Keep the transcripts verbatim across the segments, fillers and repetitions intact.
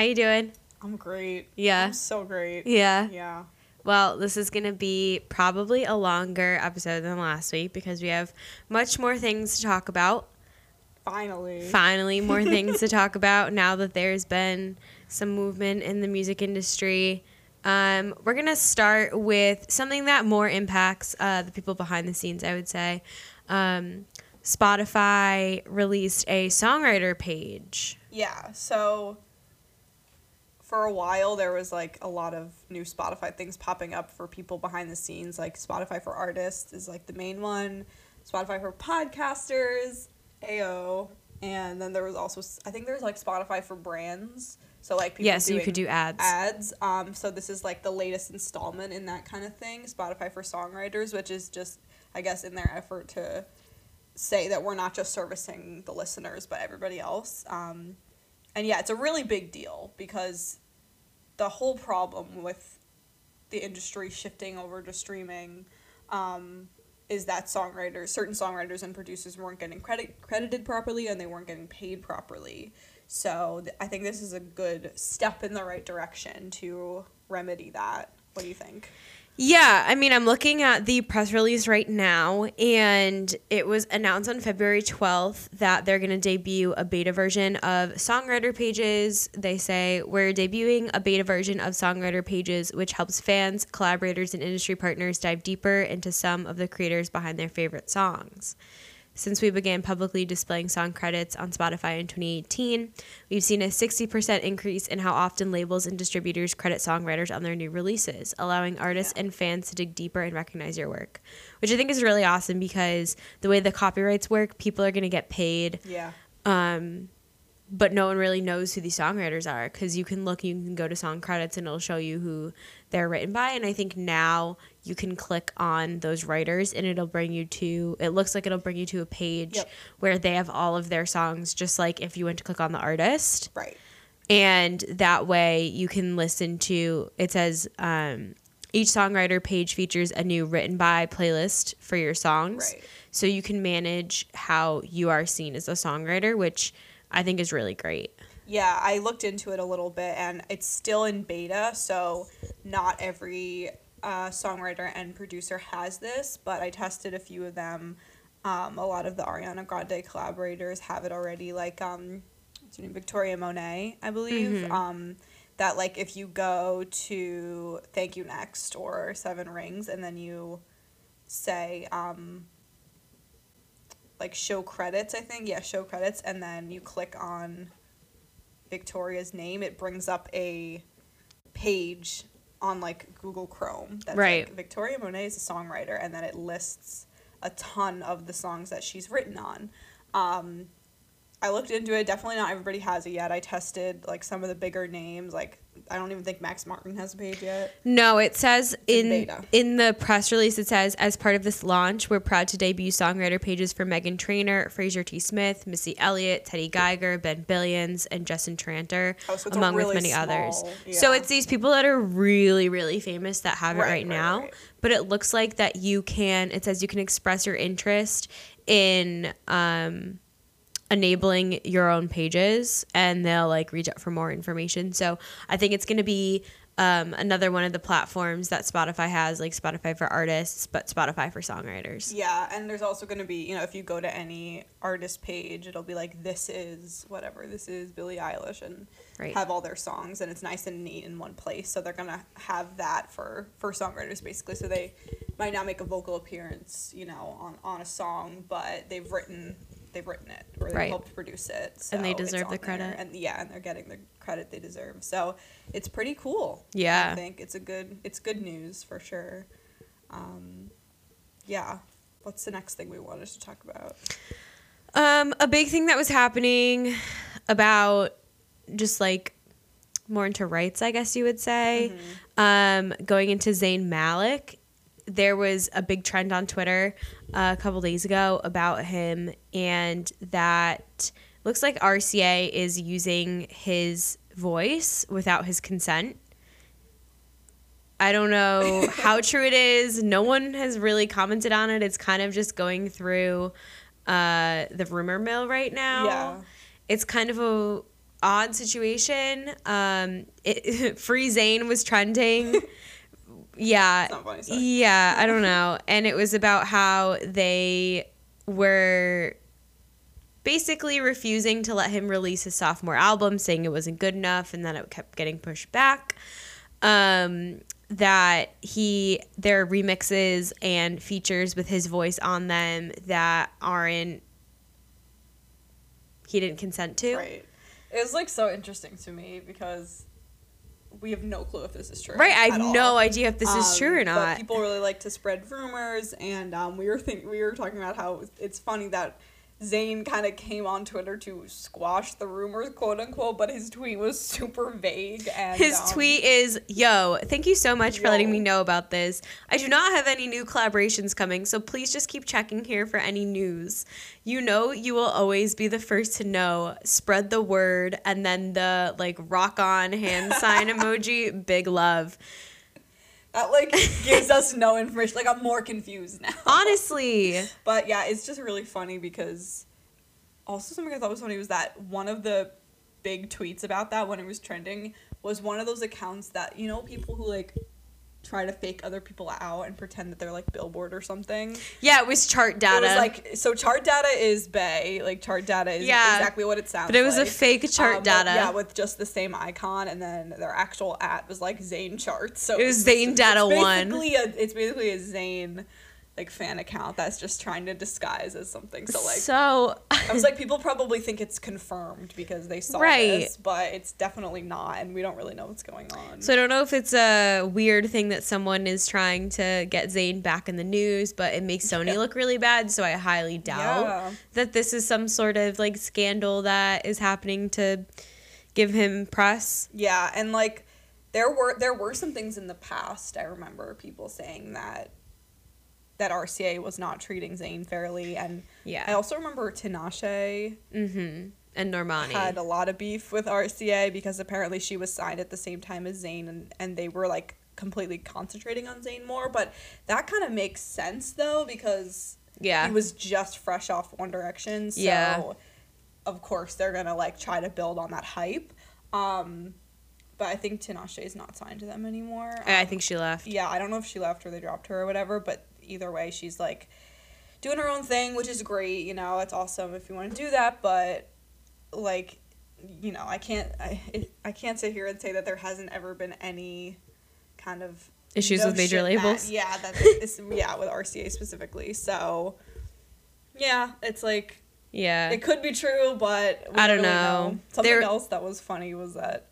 How you doing? I'm great. Yeah. I'm so great. Yeah. Yeah. Well, this is going to be probably a longer episode than last week because we have much more things to talk about. Finally. Finally, more things to talk about now that there's been some movement in the music industry. Um, we're going to start with something that more impacts uh, the people behind the scenes, I would say. Um, Spotify released a songwriter page. Yeah, so for a while, there was, like, a lot of new Spotify things popping up for people behind the scenes. Like, Spotify for Artists is, like, the main one. Spotify for Podcasters, A O. And then there was also, I think there was, like, Spotify for Brands. So, like, people yeah, so doing you could do ads. ads. Um, so this is, like, the latest installment in that kind of thing. Spotify for Songwriters, which is just, I guess, in their effort to say that we're not just servicing the listeners, but everybody else. Um, and, yeah, it's a really big deal because the whole problem with the industry shifting over to streaming um, is that songwriters, certain songwriters and producers weren't getting credit credited properly and they weren't getting paid properly. So th- I think this is a good step in the right direction to remedy that. What do you think? Yeah, I mean, I'm looking at the press release right now, and it was announced on February twelfth that they're going to debut a beta version of Songwriter Pages. They say, we're debuting a beta version of Songwriter Pages, which helps fans, collaborators, and industry partners dive deeper into some of the creators behind their favorite songs. Since we began publicly displaying song credits on Spotify in twenty eighteen, we've seen a sixty percent increase in how often labels and distributors credit songwriters on their new releases, allowing artists yeah. and fans to dig deeper and recognize your work, which I think is really awesome because the way the copyrights work, people are going to get paid, yeah. um, but no one really knows who these songwriters are because you can look, you can go to song credits and it'll show you who they're written by, and I think now you can click on those writers and it'll bring you to, it looks like it'll bring you to a page yep. where they have all of their songs, just like if you went to click on the artist. Right. And that way you can listen to, it says um, each songwriter page features a new written by playlist for your songs. Right. So you can manage how you are seen as a songwriter, which I think is really great. Yeah, I looked into it a little bit and it's still in beta, so not every Uh, songwriter and producer has this, but I tested a few of them. Um, a lot of the Ariana Grande collaborators have it already, like um, what's her name? Victoria Monet, I believe. Mm-hmm. Um, that, like, if you go to Thank You Next or Seven Rings and then you say, um, like, show credits, I think. Yeah, show credits. And then you click on Victoria's name, it brings up a page on, like, Google Chrome. That's right. Like, Victoria Monet is a songwriter, and then it lists a ton of the songs that she's written on. Um, I looked into it. Definitely not everybody has it yet. I tested, like, some of the bigger names. Like, I don't even think Max Martin has a page yet. No, it says in, in, in the press release, it says, as part of this launch, we're proud to debut songwriter pages for Megan Trainor, Fraser T. Smith, Missy Elliott, Teddy Geiger, Ben Billions, and Justin Tranter, oh, so among really with many small, others. Yeah. So it's these people that are really, really famous that have right, it right, right now. Right. But it looks like that you can, it says you can express your interest in um enabling your own pages, and they'll, like, reach out for more information. So I think it's going to be um, another one of the platforms that Spotify has, like Spotify for Artists, but Spotify for Songwriters. Yeah, and there's also going to be, you know, if you go to any artist page, it'll be like, this is whatever, this is Billie Eilish, and right. have all their songs, and it's nice and neat in one place. So they're going to have that for, for songwriters, basically. So they might not make a vocal appearance, you know, on, on a song, but they've written... They've written it, or they right. helped produce it, so and they deserve the credit. There. And yeah, and they're getting the credit they deserve. So it's pretty cool. Yeah, I think it's a good, it's good news for sure. Um, yeah, what's the next thing we wanted to talk about? Um, a big thing that was happening about just like more into rights, I guess you would say. Mm-hmm. Um, going into Zayn Malik. There was a big trend on Twitter uh, a couple days ago about him, and that looks like R C A is using his voice without his consent. I don't know how true it is. No one has really commented on it. It's kind of just going through uh, the rumor mill right now. Yeah. It's kind of a odd situation. Um, it, Free Zayn was trending. Yeah. That's not funny, sorry. Yeah, I don't know. And it was about how they were basically refusing to let him release his sophomore album, saying it wasn't good enough, and then it kept getting pushed back. Um, that he, there are remixes and features with his voice on them that aren't, he didn't consent to. Right. It was, like, so interesting to me because we have no clue if this is true. Right, I have no all. idea if this um, is true or not. But people really like to spread rumors, and um, we were think we were talking about how it's funny that Zayn kind of came on Twitter to squash the rumors, quote unquote, but his tweet was super vague. And his um, tweet is, yo, thank you so much yo. for letting me know about this. I do not have any new collaborations coming, so please just keep checking here for any news. You know you will always be the first to know. Spread the word. And then the, like, rock on hand sign emoji, big love. That, like, gives us no information. Like, I'm more confused now. Honestly. But, yeah, it's just really funny because also something I thought was funny was that one of the big tweets about that when it was trending was one of those accounts that, you know, people who, like, try to fake other people out and pretend that they're, like, Billboard or something. Yeah, it was Chart Data. It was, like, so Chart Data is bae. Like, Chart Data is yeah, exactly what it sounds like. But it was like a fake Chart um, Data. But, yeah, with just the same icon, and then their actual at was, like, Zayn Charts. So it was Zayn Data one. It's basically a Zayn, like, fan account that's just trying to disguise as something. So, like, so I was like, people probably think it's confirmed because they saw right. this, but it's definitely not, and we don't really know what's going on. So I don't know if it's a weird thing that someone is trying to get Zayn back in the news, but it makes Sony yeah. look really bad, so I highly doubt yeah. that this is some sort of, like, scandal that is happening to give him press. Yeah, and, like, there were there were some things in the past, I remember people saying that that R C A was not treating Zayn fairly. And yeah. I also remember Tinashe mm-hmm. and Normani had a lot of beef with R C A because apparently she was signed at the same time as Zayn, and, and they were, like, completely concentrating on Zayn more. But that kind of makes sense, though, because yeah. he was just fresh off One Direction. So, yeah. of course, they're going to, like, try to build on that hype. Um, but I think Tinashe is not signed to them anymore. Um, I think she left. Yeah, I don't know if she left or they dropped her or whatever, but either way, she's, like, doing her own thing, which is great. You know, it's awesome if you want to do that, but, like, you know, I can't I, I can't sit here and say that there hasn't ever been any kind of issues no with major labels. That, yeah, that is, yeah, with R C A specifically. So, yeah, it's like, yeah, it could be true, but we I don't really know. know. Something They're... else that was funny was that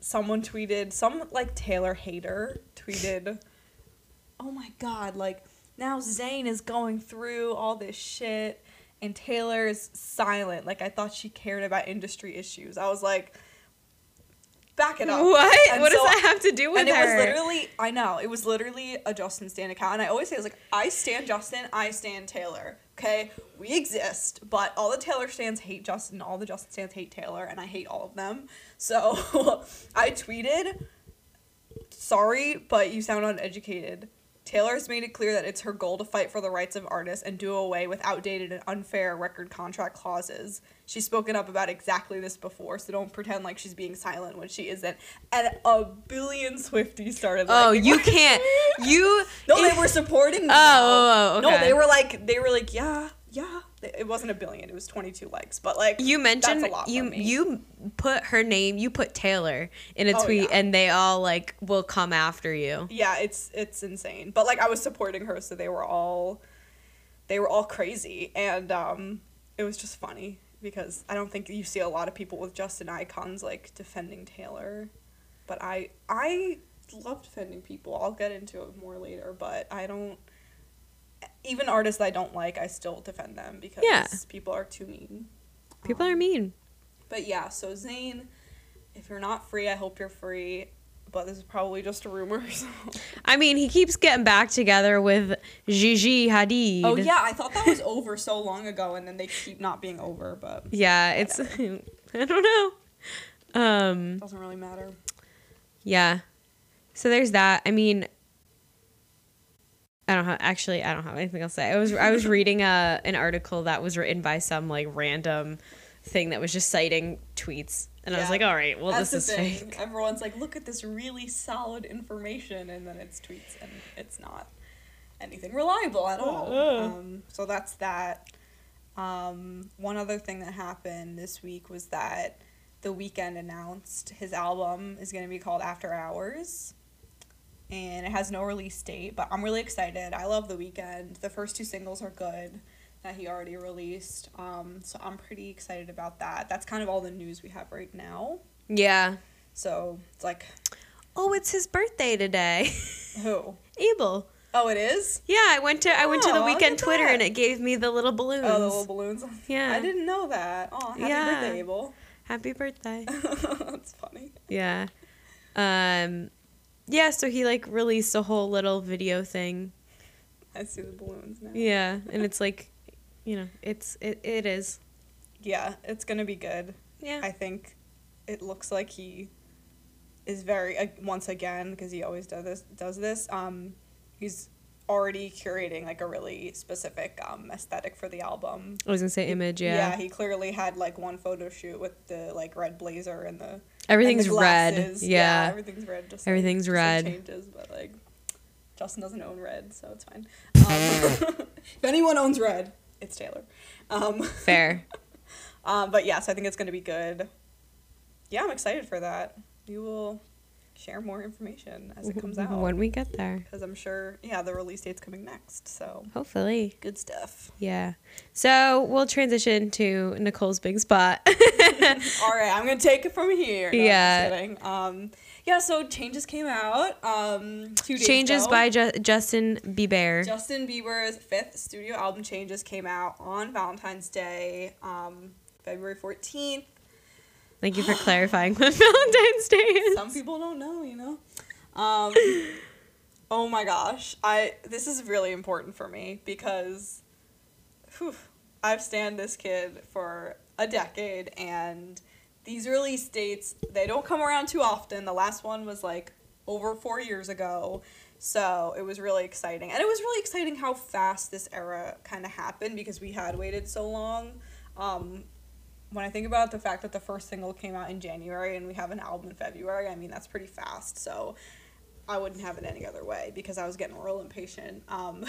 someone tweeted, some, like, Taylor hater tweeted. Oh my God, like, now Zayn is going through all this shit and Taylor's silent. Like, I thought she cared about industry issues. I was like, back it up. What? And what so, does that have to do with and her? And it was literally, I know, it was literally a Justin Stan account. And I always say, I was like, I stan Justin, I stan Taylor. Okay? We exist. But all the Taylor stans hate Justin, all the Justin stans hate Taylor, and I hate all of them. So I tweeted, sorry, but you sound uneducated. Taylor has made it clear that it's her goal to fight for the rights of artists and do away with outdated and unfair record contract clauses. She's spoken up about exactly this before, so don't pretend like she's being silent when she isn't. And a billion Swifties started like, oh, you can't. You No, they were supporting them. Oh, okay. No, they were like they were like, yeah, yeah. It wasn't a billion, it was twenty-two likes, but, like, you mentioned that's a lot you for me. You put her name, you put Taylor in a oh, tweet yeah. and they all, like, will come after you. Yeah, it's it's insane. But, like, I was supporting her, so they were all they were all crazy, and um it was just funny because I don't think you see a lot of people with Justin icons, like, defending Taylor, but I I love defending people. I'll get into it more later, but I don't even artists I don't like, I still defend them because yeah. people are too mean. People um, are mean. But yeah, so Zayn, if you're not free, I hope you're free. But this is probably just a rumor. So. I mean, he keeps getting back together with Gigi Hadid. Oh yeah, I thought that was over so long ago, and then they keep not being over. But yeah, it's whatever. I don't know. Um, Doesn't really matter. Yeah. So there's that. I mean. I don't have actually. I don't have anything else to say. I was I was reading a an article that was written by some like random thing that was just citing tweets. And yeah. I was like, all right, well, That's this is thing. fake. Everyone's like, look at this really solid information, and then it's tweets, and it's not anything reliable at all. Uh. Um, so that's that. Um, one other thing that happened this week was that The Weeknd announced his album is going to be called After Hours, and it has no release date, but I'm really excited. I love The Weeknd. The first two singles are good that he already released, um, so I'm pretty excited about that. That's kind of all the news we have right now. Yeah. So, it's like... Oh, it's his birthday today. Who? Abel. Oh, it is? Yeah, I went to I oh, went to The Weeknd Twitter, and it gave me the little balloons. Oh, the little balloons? Yeah. I didn't know that. Oh, happy yeah. birthday, Abel. Happy birthday. That's funny. Yeah. Um, yeah, so he, like, released a whole little video thing. I see the balloons now. Yeah, and it's like... You know, it's it, it is. Yeah, it's gonna be good. Yeah, I think it looks like he is very uh, once again because he always does this. Does this? Um, he's already curating like a really specific um aesthetic for the album. I was gonna say image. Yeah. Yeah, he clearly had like one photo shoot with the like red blazer and the everything's and the red. Yeah. yeah, everything's red. Just everything's like, red. Just like changes, but like Justin doesn't own red, so it's fine. Um, if anyone owns red. It's Taylor. Um, Fair. um, but, yes, I think it's going to be good. Yeah, I'm excited for that. We will share more information as it comes out. When we get there. Because I'm sure, yeah, the release date's coming next. So hopefully. Good stuff. Yeah. So we'll transition to Nicole's big spot. All right. I'm going to take it from here. No, yeah. I'm just kidding. Um, yeah, so Changes came out um, two days Changes ago. by Ju- Justin Bieber. Justin Bieber's fifth studio album, Changes, came out on Valentine's Day, um, February fourteenth. Thank you for clarifying what Valentine's Day is. Some people don't know, you know. Um, oh my gosh. I This is really important for me because whew, I've stanned this kid for a decade, and... These release dates, they don't come around too often. The last one was, like, over four years ago. So it was really exciting. And it was really exciting how fast this era kind of happened because we had waited so long. Um, when I think about the fact that the first single came out in January and we have an album in February, I mean, that's pretty fast. So I wouldn't have it any other way because I was getting real impatient. Um,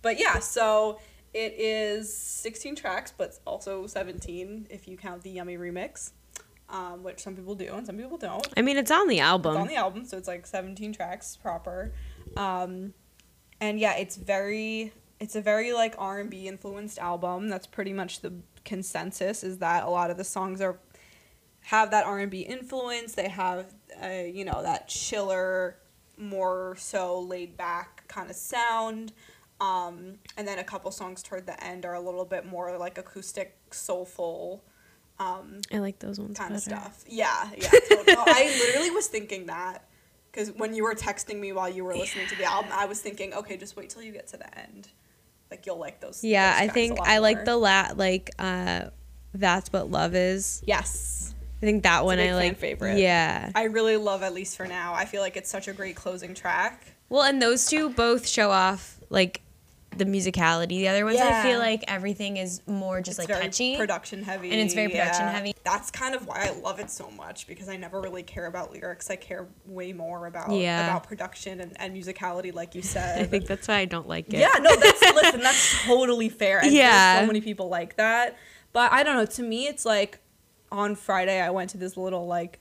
but, yeah, so... It is sixteen tracks, but also seventeen if you count the Yummy remix, um, which some people do and some people don't. I mean, it's on the album. It's on the album, so it's like seventeen tracks proper. Um, and yeah, it's very, it's a very like R and B influenced album. That's pretty much the consensus is that a lot of the songs are have that R and B influence. They have, uh, you know, that chiller, more so laid back kind of sound. Um, and then a couple songs toward the end are a little bit more like acoustic, soulful. Um, I like those ones kind of stuff. Yeah, yeah. Totally. No, I literally was thinking that because when you were texting me while you were listening yeah. to the album, I was thinking, okay, just wait till you get to the end, like you'll like those. Yeah, those I think I more. like the la like uh, That's What Love Is. Yes. I think that it's one a big I like. Fan favorite. Yeah. I really love At Least For Now. I feel like it's such a great closing track. Well, and those two both show off like. The musicality. The other ones, yeah. I feel like everything is more just it's like catchy, production heavy, and it's very production yeah. heavy. That's kind of why I love it so much because I never really care about lyrics. I care way more about yeah. about production and, and musicality, like you said. I think that's why I don't like it. Yeah, no, that's listen, that's totally fair. And yeah, so many people like that, but I don't know. To me, it's like on Friday I went to this little like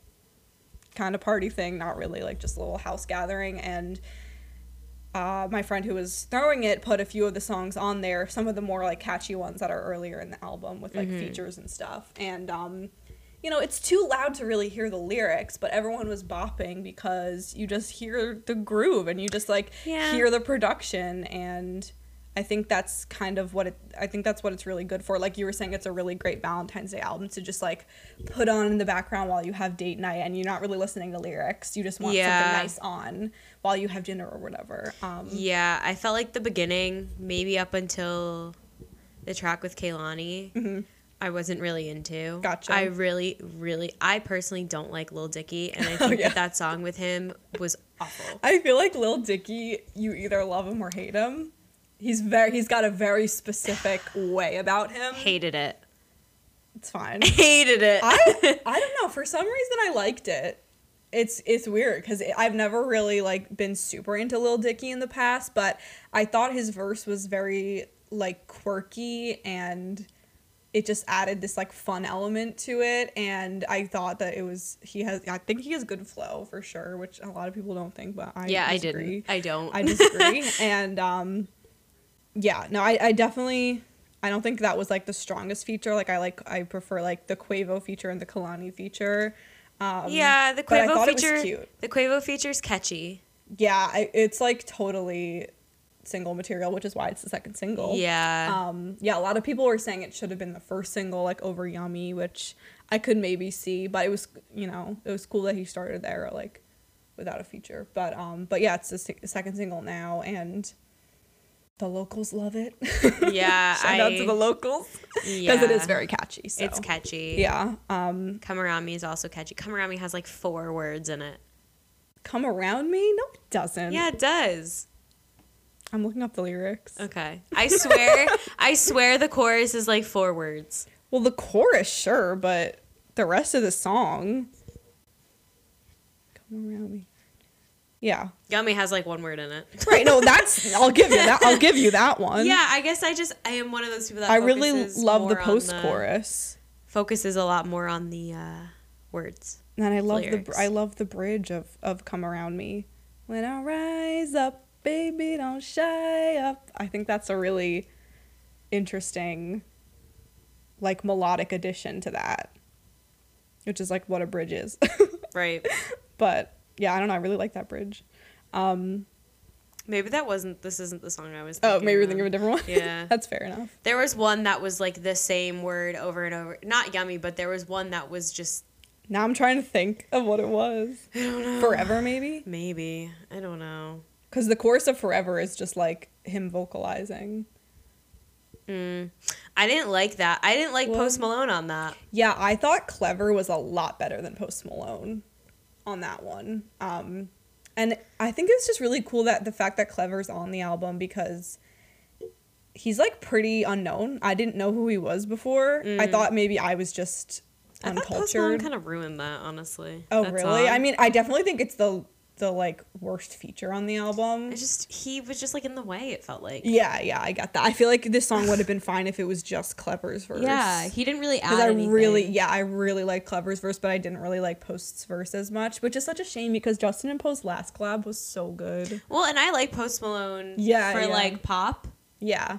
kind of party thing, not really like just a little house gathering and. Uh, my friend who was throwing it put a few of the songs on there, some of the more like catchy ones that are earlier in the album with like mm-hmm. features and stuff. And, um, you know, it's too loud to really hear the lyrics, but everyone was bopping because you just hear the groove and you just like yeah. hear the production. And I think that's kind of what it, I think that's what it's really good for. Like you were saying, it's a really great Valentine's Day album to just like put on in the background while you have date night and you're not really listening to lyrics. You just want yeah. something nice on while you have dinner or whatever. Um, yeah, I felt like the beginning, maybe up until the track with Kehlani, mm-hmm. I wasn't really into. Gotcha. I really, really, I personally don't like Lil Dicky, and I think oh, yeah. that that song with him was awful. I feel like Lil Dicky, you either love him or hate him. He's very. He's got a very specific way about him. Hated it. It's fine. I hated it. I I don't know. For some reason, I liked it. It's it's weird because it, I've never really like been super into Lil Dicky in the past, but I thought his verse was very like quirky and it just added this like fun element to it. And I thought that it was he has I think he has good flow for sure, which a lot of people don't think, but I yeah disagree. I didn't I don't I disagree and um yeah no I I definitely. I don't think that was like the strongest feature. Like I like I prefer like the Quavo feature and the Kehlani feature. Um, yeah, the Quavo feature. Cute. The Quavo feature's catchy. Yeah, I, it's like totally single material, which is why it's the second single. Yeah. Um. Yeah, a lot of people were saying it should have been the first single, like over Yummy, which I could maybe see, but it was you know it was cool that he started there like without a feature. But um. But yeah, it's the si- second single now and. The locals love it. Yeah. Shout I, out to the locals. Because yeah. It is very catchy. So. It's catchy. Yeah. Um, Come Around Me is also catchy. Come Around Me has like four words in it. Come Around Me? No, it doesn't. Yeah, it does. I'm looking up the lyrics. Okay. I swear, I swear the chorus is like four words. Well, the chorus, sure, but the rest of the song. Come Around Me. Yeah. Yummy has like one word in it. Right. No, that's I'll give you that. I'll give you that one. Yeah, I guess I just I am one of those people that I really love the post chorus. Focuses a lot more on the uh, words. And I love lyrics. the I love the bridge of, of Come Around Me. When I rise up, baby, don't shy up. I think that's a really interesting like melodic addition to that. Which is like what a bridge is. Right. But yeah, I don't know. I really like that bridge. Um, maybe that wasn't, this isn't the song I was thinking of. Oh, maybe we're thinking of a different one? Yeah. That's fair enough. There was one that was like the same word over and over. Not Yummy, but there was one that was just. Now I'm trying to think of what it was. I don't know. Forever, maybe? Maybe. I don't know. Because the chorus of Forever is just like him vocalizing. Mm. I didn't like that. I didn't like well, Post Malone on that. Yeah, I thought Clever was a lot better than Post Malone. On that one. Um, and I think it's just really cool that the fact that Clever's on the album because he's like pretty unknown. I didn't know who he was before. Mm. I thought maybe I was just I uncultured. Post Malone kind of ruined that, honestly. Oh, that's really? Odd. I mean, I definitely think it's the the like worst feature on the album. It's just he was just like in the way. It felt like. Yeah, yeah, I got that. I feel like this song would have been fine if it was just Clever's verse. Yeah, he didn't really add I anything. Really, yeah, I really like Clever's verse, but I didn't really like Post's verse as much, which is such a shame because Justin and Post's last collab was so good. Well, and I like Post Malone. Yeah, for yeah. like pop. Yeah.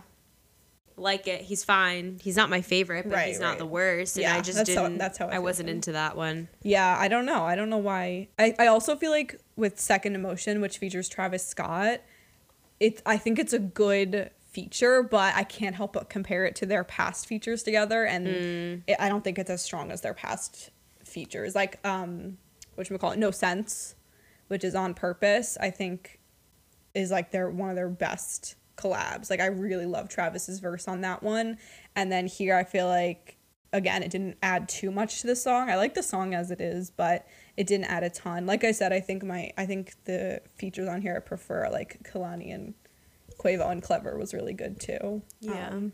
Like it. He's fine. He's not my favorite, but right, he's not right. the worst. And yeah, I just that's didn't. How, that's how I, I wasn't into that one. Yeah, I don't know. I don't know why. I, I also feel like with Second Emotion, which features Travis Scott, it I think it's a good feature, but I can't help but compare it to their past features together, and mm. it, I don't think it's as strong as their past features. Like um, whatchamacallit, No Sense, which is On Purpose. I think is like their one of their best. Collabs. Like I really love Travis's verse on that one, and then here I feel like again it didn't add too much to the song. I like the song as it is, but it didn't add a ton. Like I said, I think my I think the features on here I prefer, like Kehlani and Quavo, and Clever was really good too. Yeah, um,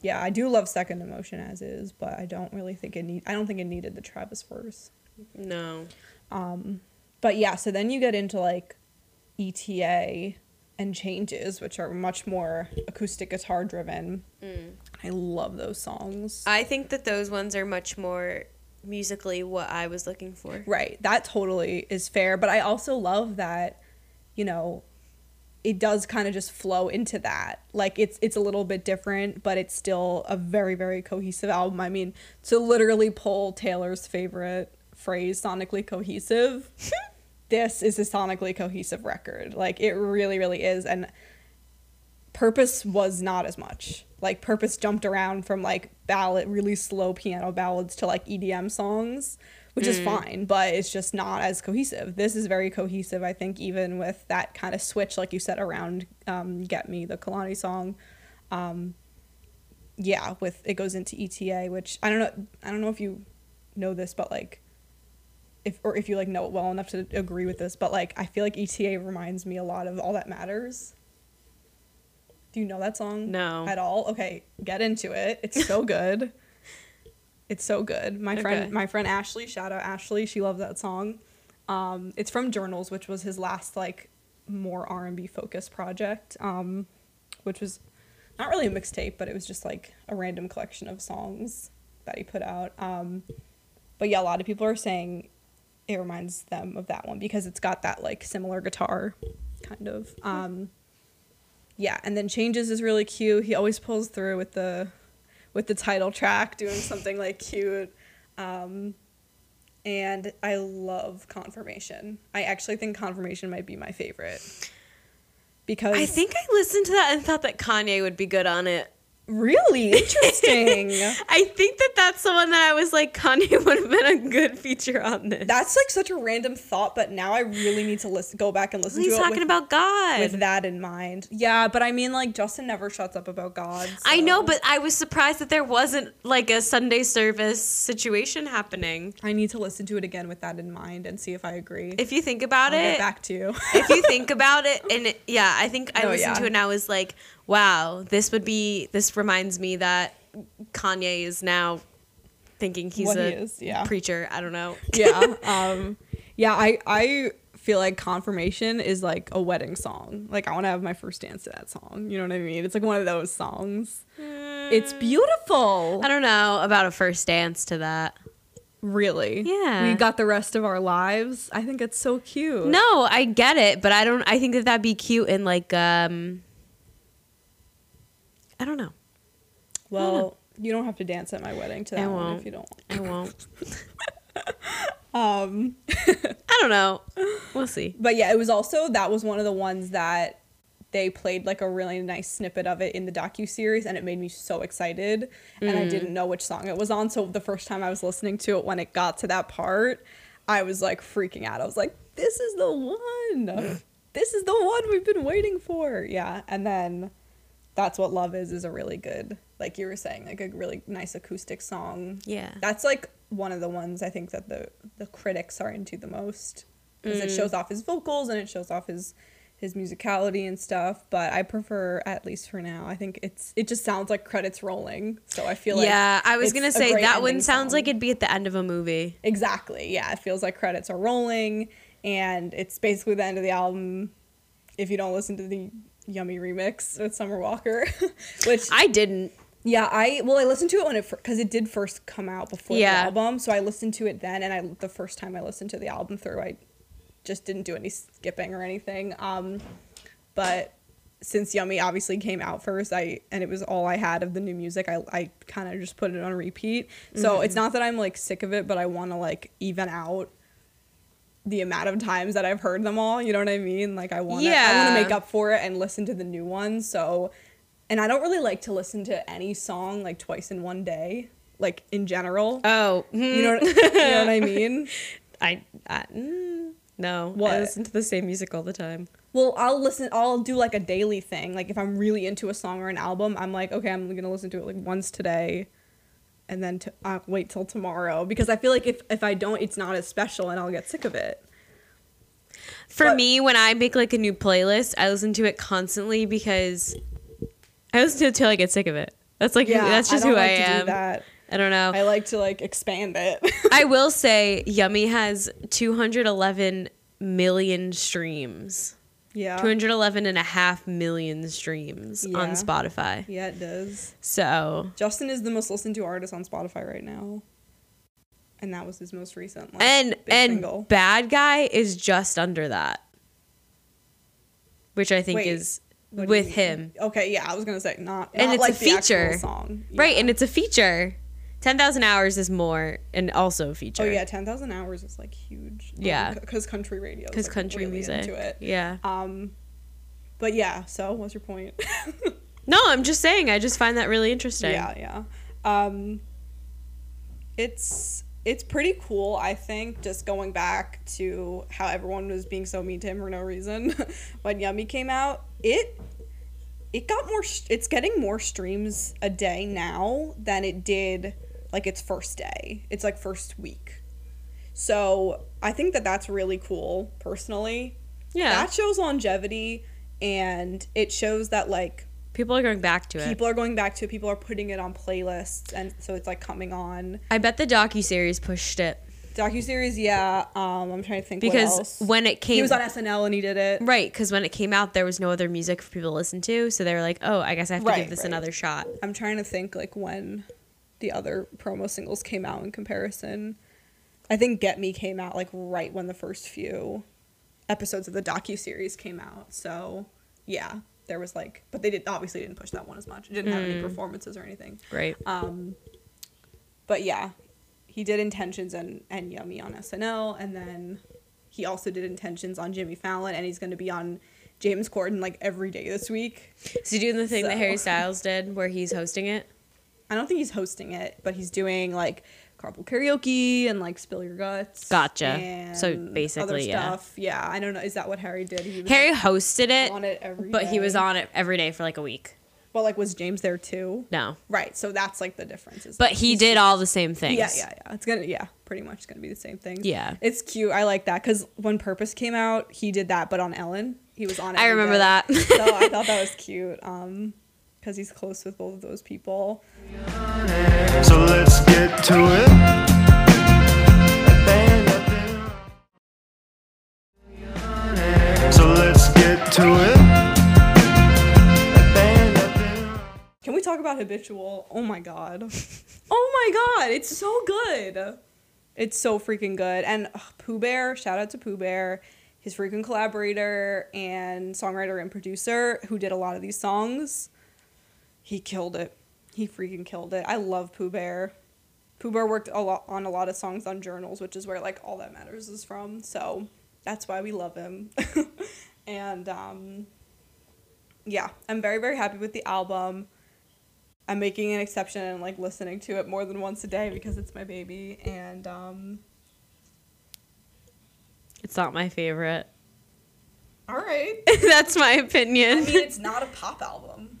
yeah, I do love Second Emotion as is, but I don't really think it need I don't think it needed the Travis verse. No, um, but yeah. So then you get into like E T A. And Changes, which are much more acoustic guitar driven. Mm. I love those songs. I think that those ones are much more musically what I was looking for. Right. That totally is fair. But I also love that, you know, it does kind of just flow into that. Like it's it's a little bit different, but it's still a very, very cohesive album. I mean, to literally pull Taylor's favorite phrase, sonically cohesive. This is a sonically cohesive record. Like, it really, really is. And Purpose was not as much. Like, Purpose jumped around from, like, ballad, really slow piano ballads to, like, E D M songs, which mm. is fine, but it's just not as cohesive. This is very cohesive, I think, even with that kind of switch, like you said, around um, Get Me, the Kehlani song. Um, yeah, with it goes into E T A, which I don't know. I don't know if you know this, but, like, If or if you like know it well enough to agree with this, but like I feel like E T A reminds me a lot of All That Matters. Do you know that song? No. At all? Okay, get into it. It's so good. It's so good. My okay. friend, my friend Ashley, shout out Ashley. She loved that song. Um, it's from Journals, which was his last like more R and B focused project, um, which was not really a mixtape, but it was just like a random collection of songs that he put out. Um, but yeah, a lot of people are saying it reminds them of that one because it's got that like similar guitar kind of. Um, yeah, and then Changes is really cute. He always pulls through with the with the title track, doing something like cute. Um, and I love Confirmation. I actually think Confirmation might be my favorite. Because I think I listened to that and thought that Kanye would be good on it. Really interesting. I think that that's someone that I was like, Kanye would have been a good feature on this. That's like such a random thought, but now I really need to listen, go back and listen well, to it. He's talking with, about God. With that in mind. Yeah, but I mean, like, Justin never shuts up about God. So. I know, but I was surprised that there wasn't like a Sunday service situation happening. I need to listen to it again with that in mind and see if I agree. If you think about I'll it. Get back to you. If you think about it. And it, yeah, I think I oh, listened yeah. to it and I was like, wow, this would be, this reminds me that Kanye is now thinking he's what a he is, yeah. preacher. I don't know. Yeah. Um, yeah, I, I feel like Confirmation is like a wedding song. Like, I want to have my first dance to that song. You know what I mean? It's like one of those songs. Mm. It's beautiful. I don't know about a first dance to that. Really? Yeah. We got the rest of our lives. I think it's so cute. No, I get it, but I don't, I think that that'd be cute in like, um, I don't know. Well, I don't know. You don't have to dance at my wedding to that one if you don't want. I won't. um, I don't know. We'll see. But yeah, it was also, that was one of the ones that they played like a really nice snippet of it in the docuseries, and it made me so excited. Mm. And I didn't know which song it was on. So the first time I was listening to it, when it got to that part, I was like freaking out. I was like, this is the one. This is the one we've been waiting for. Yeah. And then... That's What Love Is is a really good, like you were saying, like a really nice acoustic song. Yeah. That's like one of the ones I think that the, the critics are into the most. Because mm. it shows off his vocals and it shows off his, his musicality and stuff. But I prefer At Least For Now. I think it's it just sounds like credits rolling. So I feel like yeah, I was going to say that one sounds song. Like it'd be at the end of a movie. Exactly. Yeah. It feels like credits are rolling. And it's basically the end of the album. If you don't listen to the... Yummy remix with Summer Walker, which I didn't. Yeah, I well, I listened to it when it because it did first come out before yeah. the album, so I listened to it then. And I the first time I listened to the album through, I just didn't do any skipping or anything. Um, but since Yummy obviously came out first, I and it was all I had of the new music. I I kind of just put it on repeat. Mm-hmm. So it's not that I'm like sick of it, but I want to like even out the amount of times that I've heard them all, you know what I mean? Like I want to, yeah. I want to make up for it and listen to the new ones. So, and I don't really like to listen to any song like twice in one day, like in general. Oh, you know, what, you know what I mean? I, I no, what? I listen to the same music all the time. Well, I'll listen. I'll do like a daily thing. Like if I'm really into a song or an album, I'm like, okay, I'm gonna listen to it like once today. And then to, I'll wait till tomorrow because I feel like if, if I don't, it's not as special and I'll get sick of it. For but, me, when I make like a new playlist, I listen to it constantly because I listen to it till I get sick of it. That's like, yeah, that's just I don't who like I to am. Do that. I don't know. I like to like expand it. I will say Yummy has two hundred eleven million streams. Yeah. two hundred eleven and a half million streams yeah. on Spotify. Yeah, it does. So. Justin is the most listened to artist on Spotify right now. And that was his most recent like, and, big and single. And Bad Guy is just under that. Which I think Wait, is with him. Okay, yeah, I was going to say not. And not it's like a feature. Song. Yeah. Right, and it's a feature. ten thousand Hours is more and also a feature. Oh, yeah. ten thousand Hours is, like, huge. Yeah. Because um, country radio. Because like, country really music. Into it. Yeah. Um, but, yeah. So, what's your point? No, I'm just saying. I just find that really interesting. Yeah, yeah. Um, it's, it's pretty cool, I think, just going back to how everyone was being so mean to him for no reason when Yummy came out. It... It got more... It's getting more streams a day now than it did... like its first day. It's like first week. So I think that that's really cool personally. Yeah. That shows longevity and it shows that like People are going back to it. People are going back to it. People are putting it on playlists, and so it's like coming on. I bet the docuseries pushed it. Docuseries, yeah. Um, I'm trying to think because what else. When it came, he was on S N L and he did it right. Because when it came out, there was no other music for people to listen to, so they were like, "Oh, I guess I have to right, give this right. another shot." I'm trying to think like when the other promo singles came out in comparison. I think "Get Me" came out like right when the first few episodes of the docuseries came out. So yeah, there was like, but they did obviously didn't push that one as much. It didn't mm. have any performances or anything, right? Um, but yeah. He did Intentions and, and Yummy on S N L, and then he also did Intentions on Jimmy Fallon, and he's going to be on James Corden, like, every day this week. Is he doing the thing so. that Harry Styles did where he's hosting it? I don't think he's hosting it, but he's doing, like, carpool karaoke and, like, Spill Your Guts. Gotcha. And so, basically, yeah. other stuff. Yeah, I don't know. Is that what Harry did? He was, Harry like, hosted it, on it every but day. He was on it every day for, like, a week. Well, like, was James there too? No. Right, so that's, like, the difference. But like, he did all the same things. Yeah, yeah, yeah. It's gonna, yeah, pretty much it's gonna be the same thing. Yeah. It's cute. I like that, because when Purpose came out, he did that, but on Ellen. He was on it. I remember that. So I thought that was cute, um, because he's close with both of those people. So let's get to it. So let's get to it. Can we talk about Habitual? Oh my god. Oh my god, it's so good. It's so freaking good. And ugh, Pooh Bear, shout out to Pooh Bear, his freaking collaborator and songwriter and producer who did a lot of these songs. He killed it. He freaking killed it. I love Pooh Bear. Pooh Bear worked a lot on a lot of songs on Journals, which is where like All That Matters is from. So that's why we love him. And um, yeah, I'm very, very happy with the album. I'm making an exception and, like, listening to it more than once a day because it's my baby, and, um... It's not my favorite. All right. That's my opinion. I mean, it's not a pop album.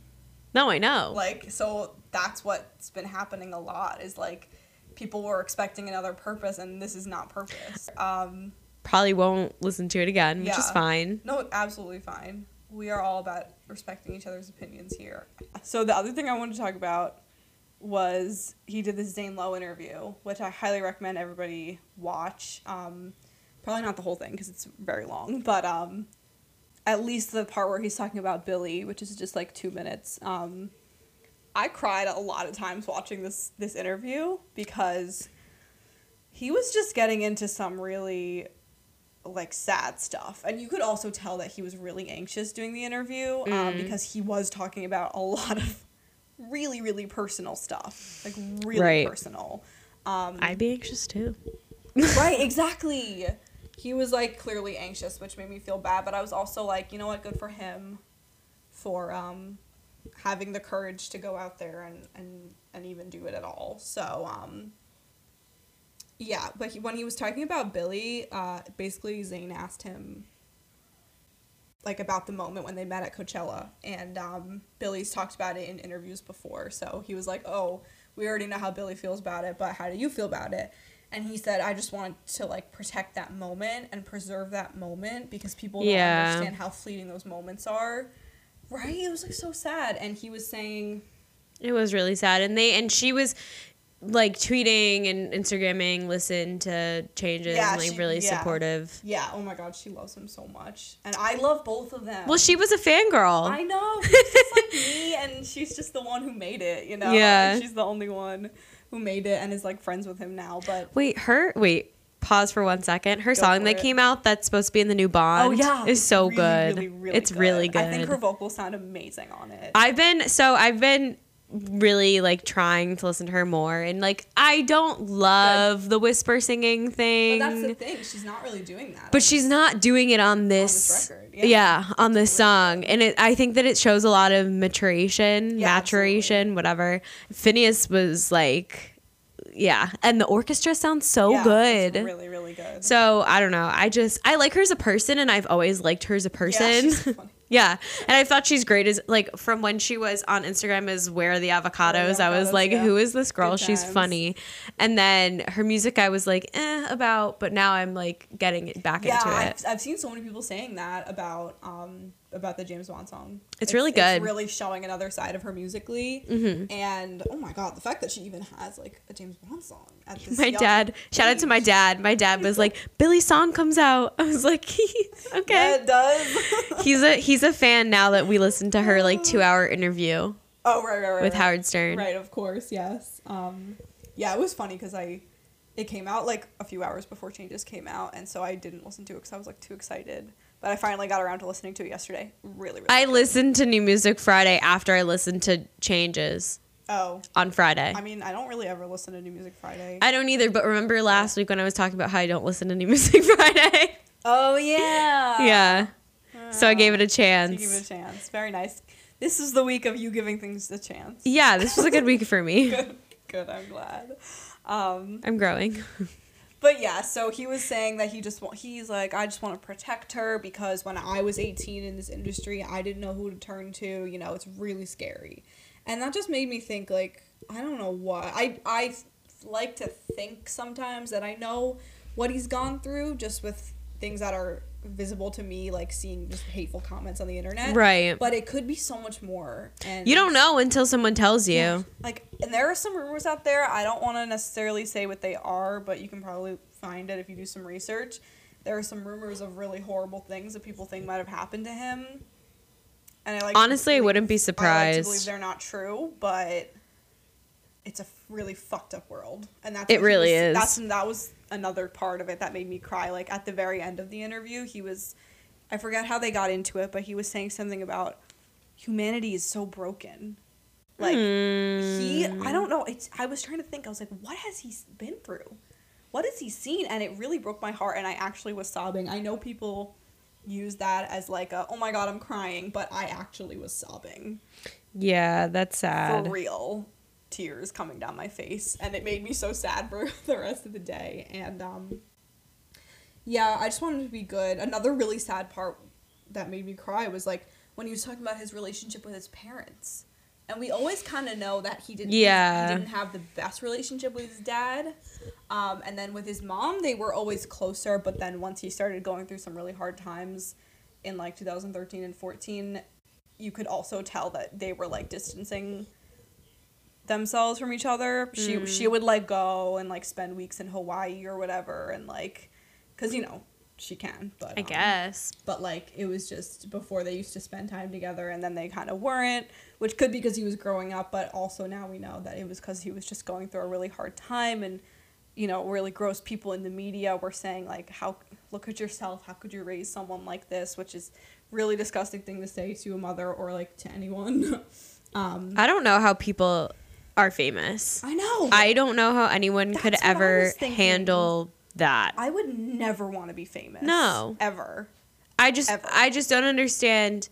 No, I know. Like, so that's what's been happening a lot is, like, people were expecting another Purpose, and this is not Purpose. Um... Probably won't listen to it again, which yeah. is fine. No, absolutely fine. We are all about respecting each other's opinions here. So the other thing I wanted to talk about was he did this Zane Lowe interview, which I highly recommend everybody watch. Um, probably not the whole thing because it's very long, but um, at least the part where he's talking about Billie, which is just like two minutes. Um, I cried a lot of times watching this this interview because he was just getting into some really... like sad stuff, and you could also tell that he was really anxious doing the interview um, mm. because he was talking about a lot of really really personal stuff, like really right. personal. um, I'd be anxious too. Right, exactly. He was like clearly anxious, which made me feel bad, but I was also like, you know what, good for him for um, having the courage to go out there and, and, and even do it at all. So um yeah, but he, when he was talking about Billie, uh, basically Zayn asked him, like, about the moment when they met at Coachella. And um, Billie's talked about it in interviews before. So he was like, oh, we already know how Billie feels about it, but how do you feel about it? And he said, I just want to, like, protect that moment and preserve that moment because people don't yeah. understand how fleeting those moments are. Right? It was, like, so sad. And he was saying... It was really sad. And they and she was... like tweeting and Instagramming, listen to Changes, yeah, and like she, really yeah. supportive. Yeah, oh my god, she loves him so much. And I love both of them. Well, she was a fangirl. I know, she's just like me, and she's just the one who made it, you know? Yeah. Like, she's the only one who made it and is like friends with him now, but... Wait, her, wait, pause for one second. Her song that it. came out that's supposed to be in the new Bond oh, yeah. is so really, good. Really, really it's good. really good. I think her vocals sound amazing on it. I've been, so I've been... really like trying to listen to her more, and like I don't love Good. the whisper singing thing. But that's the thing, she's not really doing that. But honestly. she's not doing it on this, on this record. Yeah. yeah, on this song. And it, I think that it shows a lot of maturation, yeah, maturation, absolutely. whatever. Phineas was like, yeah, and the orchestra sounds so yeah, good. It's really, really good. So I don't know. I just I like her as a person, and I've always liked her as a person. Yeah, she's funny. Yeah. And I thought she's great as, like, from when she was on Instagram as Where Are the Avocados, the Avocados I was like, yeah. who is this girl? Good she's times. funny. And then her music I was like, eh, about, but now I'm like getting it back yeah, into I've, it. I've seen so many people saying that about um about the James Bond song. It's, it's really good. It's really showing another side of her musically. Mm-hmm. And oh my God, the fact that she even has like a James Bond song at this My dad, age. shout out to my dad. My dad was like, Billy's song comes out. I was like, okay. Yeah, it does. he's a he's a fan now that we listened to her like two hour interview. Oh, right, right, right. With right. Howard Stern. Right, of course, yes. Um, yeah, it was funny because I, it came out like a few hours before Changes came out, and so I didn't listen to it because I was like too excited. But I finally got around to listening to it yesterday. Really, really. I good. listened to New Music Friday after I listened to Changes. Oh. On Friday. I mean, I don't really ever listen to New Music Friday. I don't either, but remember last week when I was talking about how I don't listen to New Music Friday? Oh, yeah. yeah. Oh. So I gave it a chance. So you gave it a chance. Very nice. This is the week of you giving things a chance. Yeah, this was a good week for me. Good, good. I'm glad. Um, I'm growing. But yeah, so he was saying that he just want, he's like, I just want to protect her because when I was eighteen in this industry, I didn't know who to turn to. You know, it's really scary. And that just made me think, like, I don't know why. I, I like to think sometimes that I know what he's gone through just with things that are visible to me, like seeing just hateful comments on the internet. Right. But it could be so much more. And you don't know until someone tells you. Yeah, like, and there are some rumors out there. I don't want to necessarily say what they are, but you can probably find it if you do some research. There are some rumors of really horrible things that people think might have happened to him. And I like honestly, I wouldn't be surprised. I like to believe they're not true, but it's a really fucked up world, and that's it really was, is. That's that was another part of it that made me cry. Like at the very end of the interview, he was, I forget how they got into it, but he was saying something about humanity is so broken. Like mm. he, I don't know. It's. I was trying to think. I was like, what has he been through? What has he seen? And it really broke my heart. And I actually was sobbing. I know people use that as like a, oh my God, I'm crying, but I actually was sobbing. Yeah, that's sad. For real, tears coming down my face, and it made me so sad for the rest of the day. And um, yeah, I just wanted to be good. Another really sad part that made me cry was like when he was talking about his relationship with his parents. And we always kind of know that he didn't, yeah. he didn't have the best relationship with his dad. Um, and then with his mom, they were always closer. But then once he started going through some really hard times in, like, two thousand thirteen and fourteen, you could also tell that they were, like, distancing themselves from each other. Mm. She she would, like, go and, like, spend weeks in Hawaii or whatever. And, like, because, you know, she can. But I um, guess. But, like, it was just before they used to spend time together and then they kind of weren't. Which could be because he was growing up, but also now we know that it was because he was just going through a really hard time. And, you know, really gross people in the media were saying, like, how look at yourself. How could you raise someone like this? Which is really disgusting thing to say to a mother or, like, to anyone. um, I don't know how people are famous. I know. I don't know how anyone That's could ever handle that. I would never want to be famous. No. Ever. I just, ever. I just don't understand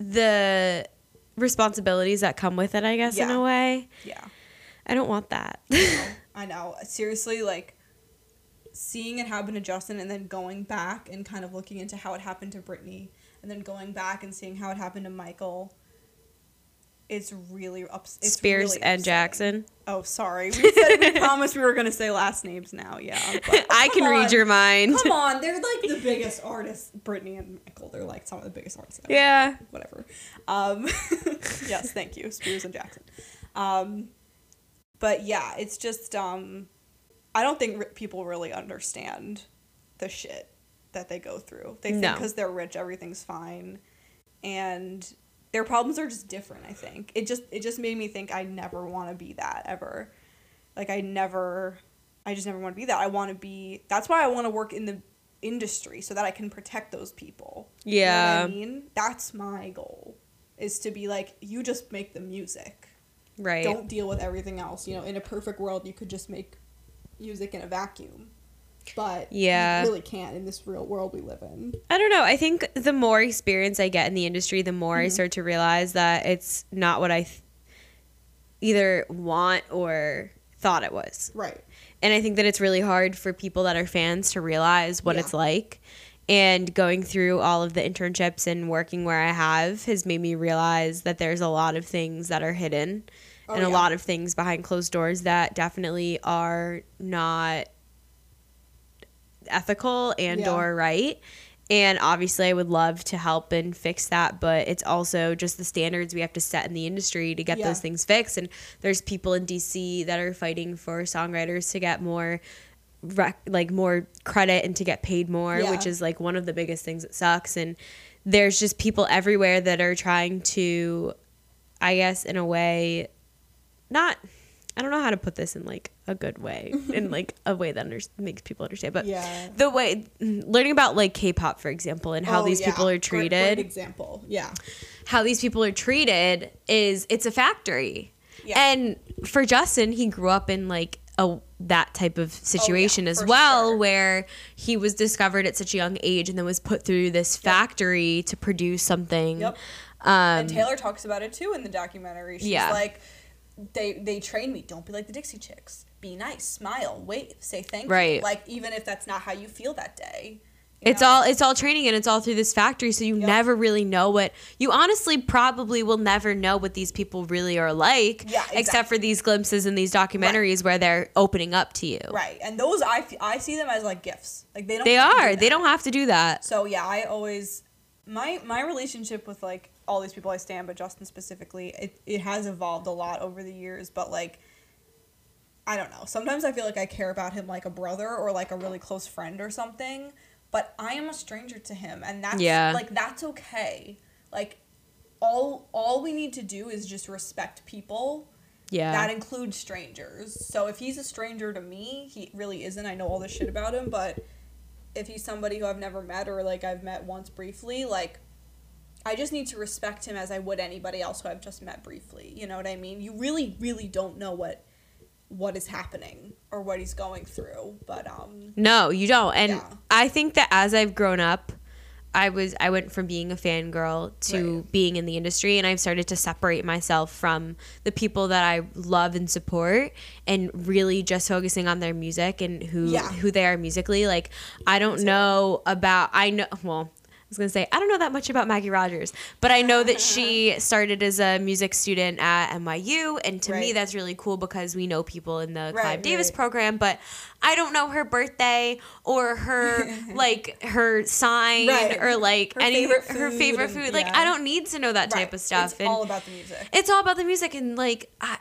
the responsibilities that come with it, I guess, yeah. in a way. Yeah. I don't want that. I know. I know. Seriously, like, seeing it happen to Justin and then going back and kind of looking into how it happened to Britney and then going back and seeing how it happened to Michael, it's really ups- it's Spears really and upsetting. Jackson. Oh, sorry. We said we promised we were going to say last names now. Yeah. I can on. read your mind. Come on. They're like the biggest artists. Britney and Michael, they're like some of the biggest artists ever. Yeah. Whatever. Um, yes, thank you. Spears and Jackson. Um, but yeah, it's just, um, I don't think r- people really understand the shit that they go through. They think because no. they're rich, everything's fine. And their problems are just different, I think. It just it just made me think I never want to be that ever. Like, I never, I just never want to be that. I want to be, that's why I want to work in the industry, so that I can protect those people. Yeah. You know what I mean? That's my goal, is to be like, you just make the music. Right. Don't deal with everything else. You know, in a perfect world, you could just make music in a vacuum. But yeah. you really can't in this real world we live in. I don't know. I think the more experience I get in the industry, the more mm-hmm. I start to realize that it's not what I th- either want or thought it was. Right. And I think that it's really hard for people that are fans to realize what yeah. it's like. And going through all of the internships and working where I have has made me realize that there's a lot of things that are hidden oh, and yeah. a lot of things behind closed doors that definitely are not ethical and yeah. or right. And obviously I would love to help and fix that, but it's also just the standards we have to set in the industry to get yeah. those things fixed. And there's people in D C that are fighting for songwriters to get more rec- like more credit and to get paid more, yeah. which is like one of the biggest things that sucks. And there's just people everywhere that are trying to, I guess, in a way, not, I don't know how to put this in like a good way, in like a way that under- makes people understand. But yeah. the way learning about like K-pop, for example, and how oh, these yeah. people are treated. Great, great example, yeah. How these people are treated is it's a factory, yeah. and for Justin, he grew up in like a that type of situation oh, yeah, as well, sure. where he was discovered at such a young age and then was put through this factory yep. to produce something. Yep. Um, and Taylor talks about it too in the documentary. She's yeah. like. They they train me. Don't be like the Dixie Chicks. Be nice. Smile. Wave. Say thank right. you. Like even if that's not how you feel that day. It's know? all it's all training and it's all through this factory. So you yep. never really know what you honestly probably will never know what these people really are like. Yeah, exactly. Except for these glimpses in these documentaries right. where they're opening up to you. Right. And those I, I see them as like gifts. Like they don't. They have are. To do they don't have to do that. So yeah, I always my my relationship with like. all these people I stand, but Justin specifically, it, it has evolved a lot over the years, but like, I don't know. Sometimes I feel like I care about him like a brother or like a really close friend or something, but I am a stranger to him, and that's yeah. like, that's okay. Like all, all we need to do is just respect people. Yeah. That includes strangers. So if he's a stranger to me, he really isn't. I know all this shit about him, but if he's somebody who I've never met or like I've met once briefly, like, I just need to respect him as I would anybody else who I've just met briefly. You know what I mean? You really, really don't know what what is happening or what he's going through. But um, no, you don't. And yeah. I think that as I've grown up, I was I went from being a fangirl to right. being in the industry, and I've started to separate myself from the people that I love and support and really just focusing on their music and who yeah. who they are musically. Like, I don't so, know about – I know – well – I was going to say, I don't know that much about Maggie Rogers, but I know that she started as a music student at N Y U, and to right. me that's really cool because we know people in the right, Clive Davis right. program, but I don't know her birthday or her like her sign right. or like her any favorite her favorite food. And, like yeah. I don't need to know that right. type of stuff. It's and all about the music. It's all about the music, and like I